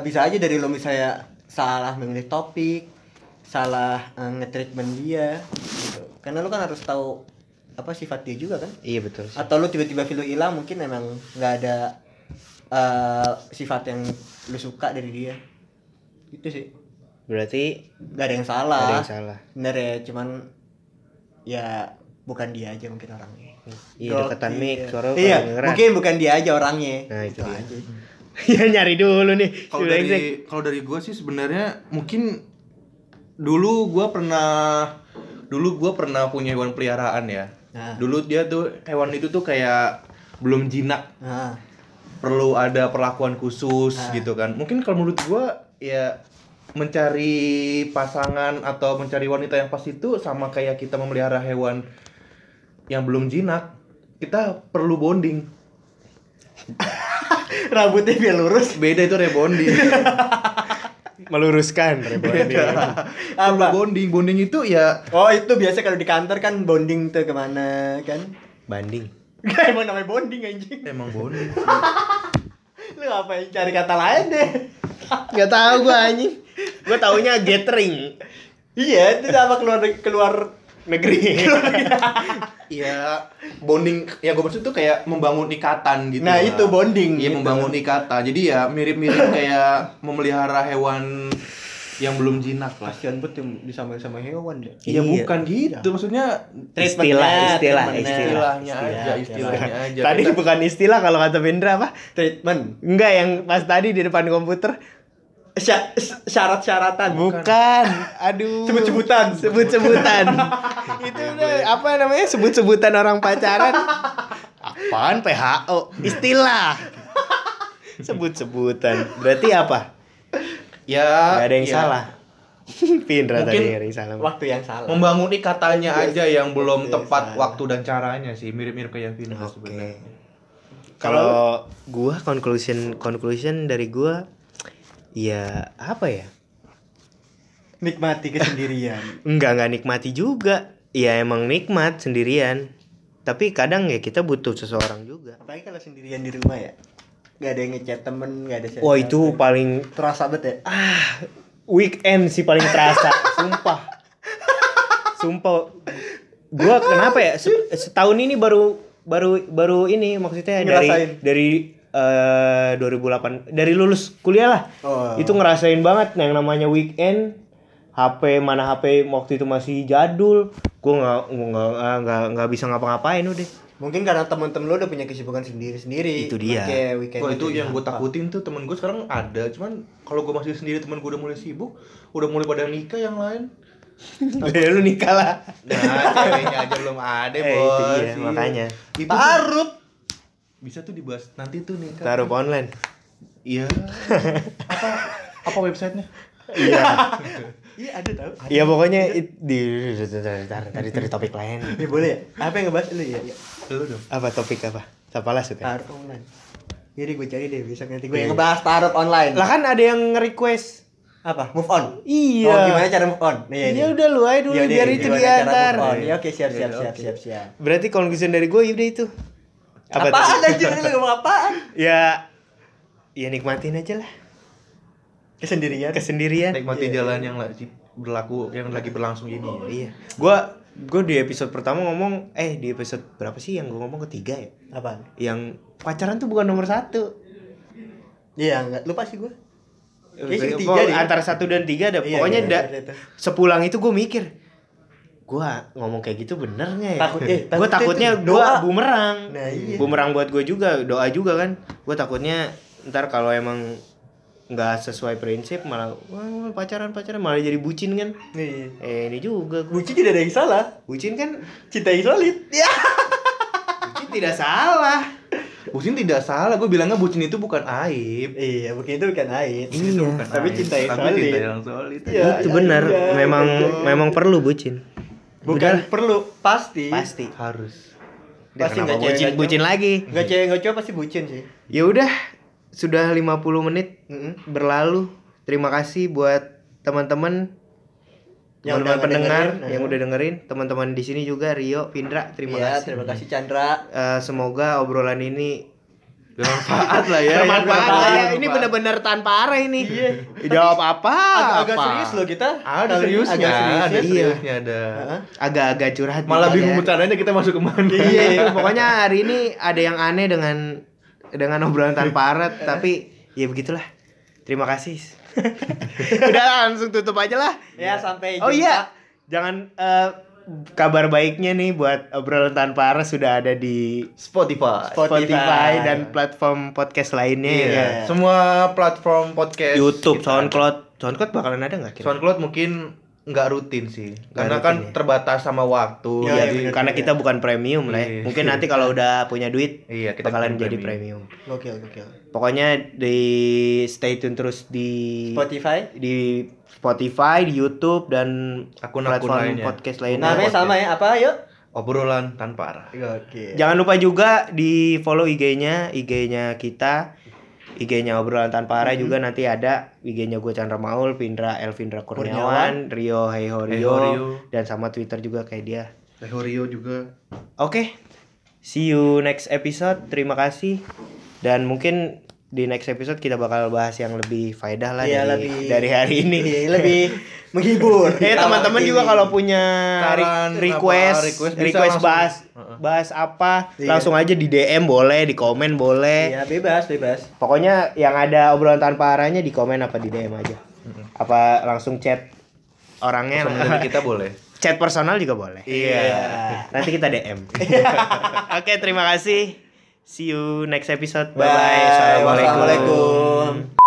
Bisa aja dari lo misalnya salah memilih topik, salah nge-treatment dia gitu. Karena lo kan harus tahu apa sifat dia juga kan. Iya betul sih. Atau lo tiba-tiba feel lo hilang, mungkin emang gak ada sifat yang lo suka dari dia. Gitu sih. Berarti gak ada yang salah. Bener ya, cuman ya bukan dia aja mungkin orangnya. Iya, deketan mic suara iya, mungkin bukan dia aja orangnya. Nah itu aja. Ya nyari dulu nih. Kalau dari gue sih sebenarnya mungkin dulu gue pernah dulu gue pernah punya hewan peliharaan ya. Nah. Dulu dia tuh hewan itu tuh kayak belum jinak. Nah. Perlu ada perlakuan khusus gitu kan. Mungkin kalau menurut gue ya mencari pasangan atau mencari wanita yang pas itu sama kayak kita memelihara hewan yang belum jinak. Kita perlu bonding. Rambutnya biar lurus. Beda itu rebonding. Meluruskan rebonding. Apa? Bonding itu ya. Oh itu biasa kalau di kantor kan bonding tuh kemana kan? Banding. Gak, emang namanya bonding anjing. Emang bonding. Lu ngapain cari kata lain deh? Gak tahu gue anjing. Gue taunya gathering. Iya itu sama keluar negeri. Iya bonding. Ya gue maksud tuh kayak membangun ikatan gitu. Nah ya. Itu bonding. Iya gitu. Membangun ikatan. Jadi ya mirip-mirip kayak memelihara hewan yang belum jinak lah. Kasian banget yang disamain-sama hewan ya. Iya bukan gitu. Maksudnya istilahnya aja. Tadi kita... bukan istilah kalau kata Vindra apa? Treatment. Enggak yang pas tadi di depan komputer. Syarat-syaratan. Bukan. Aduh. Sebut-sebutan. Itu udah apa namanya? Sebut-sebutan orang pacaran. Apaan PHO? Istilah. Sebut-sebutan. Berarti apa? Ya, gak ada yang salah. Vindra tadi yang salah. Waktu yang salah. Membangun ikatannya aja yang belum tepat waktu dan caranya sih, mirip-mirip kayak Vindra sebenarnya. Kalau gua conclusion dari gua ya apa ya? Nikmati kesendirian. Enggak nikmati juga. Ya emang nikmat sendirian. Tapi kadang ya kita butuh seseorang juga. Apalagi kalau sendirian di rumah ya. Gak ada yang ngechat temen, gak ada siapa. Wah itu paling terasa banget ya. Weekend sih paling terasa. Sumpah. Gua kenapa ya? Setahun ini baru ini maksudnya ngerasain. Dari 2008 dari lulus kuliah lah. Oh. Itu ngerasain banget yang namanya weekend. HP waktu itu masih jadul. Gua enggak bisa ngapa-ngapain udah. Mungkin karena teman-teman lo udah punya kesibukan sendiri-sendiri. Itu dia. Kalo itu yang gue takutin tuh, temen gue sekarang ada. Cuman kalau gue masih sendiri, temen gue udah mulai sibuk, udah mulai pada nikah yang lain. Ya lu nikah lah. Nah, ceweknya aja belum ada, bos. Itu dia, makanya. Taruh. Bisa tuh dibahas nanti tuh nikah. Taruh online. Iya. Apa websitenya? Iya. Iya ada tau. Iya pokoknya dari topik lain. Ya boleh ya? Apa yang ngebahas lu ya? Lu dong. Apa topik apa? Siapa lah sudah? Taruh online. Jadi gue cari deh besok nanti gue yang ngebahas taruh online. Lah kan ada yang nge-request apa? Move on. Iya. Oh gimana cara move on? Iya udah lu aja dulu biar itu diantar. Iya oke siap. Berarti conclusion dari gue udah itu. Apaan aja lu ngomong apaan? Ya nikmatin aja lah. Kesendirian. Nikmati jalan yang lagi berlangsung ini. Oh, iya. Gua di episode pertama ngomong di episode berapa sih yang gua ngomong ketiga ya? Apaan? Yang pacaran tuh bukan nomor 1. Iya, enggak lupa sih gua. Kayaknya antara 1 dan 3 ada. Pokoknya sepulang itu gua mikir. Gua ngomong kayak gitu bener enggak ya? Gua takutnya doa bumerang. Nah, iya. Bumerang buat gua juga, doa juga kan. Gua takutnya ntar kalau emang nggak sesuai prinsip malah pacaran malah jadi bucin kan. Iya. Ini juga gua. Bucin tidak ada yang salah. Bucin kan cinta solid. Ya. Bucin tidak salah. Bucin tidak salah. Gua bilangnya bucin itu bukan aib. Iya, bucin itu bukan aib. Iya. Tapi cinta yang solid. Itu benar. Memang perlu bucin. Bukan perlu, pasti. Harus. Pasti nggak bucin lagi. Nggak cewek nggak cowok pasti bucin sih. Ya udah. Sudah 50 menit berlalu. Terima kasih buat teman-teman pendengar yang udah dengerin, teman-teman di sini juga Rio, Vindra, terima kasih. Terima kasih Chandra. Semoga obrolan ini bermanfaat lah ya. Bermanfaat. Ini benar-benar tanpa arah ini. Iya. Jawab apa? Agak serius loh kita. Agak serius. Agak curhat. Malah bingung bercandanya kita masuk kemana. Iya. Pokoknya hari ini ada yang aneh dengan obrolan tanpa arat, tapi ya begitulah. Terima kasih. Udah langsung tutup aja lah. Ya sampai jumpa. Oh iya. Jangan kabar baiknya nih buat obrolan tanpa arat sudah ada di Spotify dan platform podcast lainnya. Yeah. Ya. Semua platform podcast. YouTube, SoundCloud. SoundCloud bakalan ada nggak? SoundCloud mungkin nggak rutin sih, karena rutin, kan ya, terbatas sama waktu. Ya, jadi, karena kita bukan premium lah. Ya. Mungkin nanti kalau udah punya duit, kita bakalan jadi premium. Gokil. Pokoknya di stay tune terus di Spotify, di YouTube dan akun-akun lainnya, podcast lainnya. Namanya sama ya, apa yuk? Obrolan tanpa arah. Gokil. Jangan lupa juga di follow IG-nya kita. IG-nya obrolan tanpa arah juga nanti ada IG-nya gue Chandra Maul, Vindra Elvindra Kurniawan, Rio Rio, dan sama Twitter juga kayak dia. Rio juga. Oke. See you next episode. Terima kasih. Dan mungkin di next episode kita bakal bahas yang lebih faedah lah dari hari ini. Iya, lebih menghibur. Teman-teman juga kalau punya request bahas apa, langsung aja di DM boleh, di komen boleh. Iya, bebas. Pokoknya yang ada obrolan tanpa arahnya di komen apa di DM aja. Apa langsung chat orangnya, langsung kita boleh. Chat personal juga boleh. Iya. Nanti kita DM. Oke, terima kasih. See you next episode. Bye. Assalamualaikum.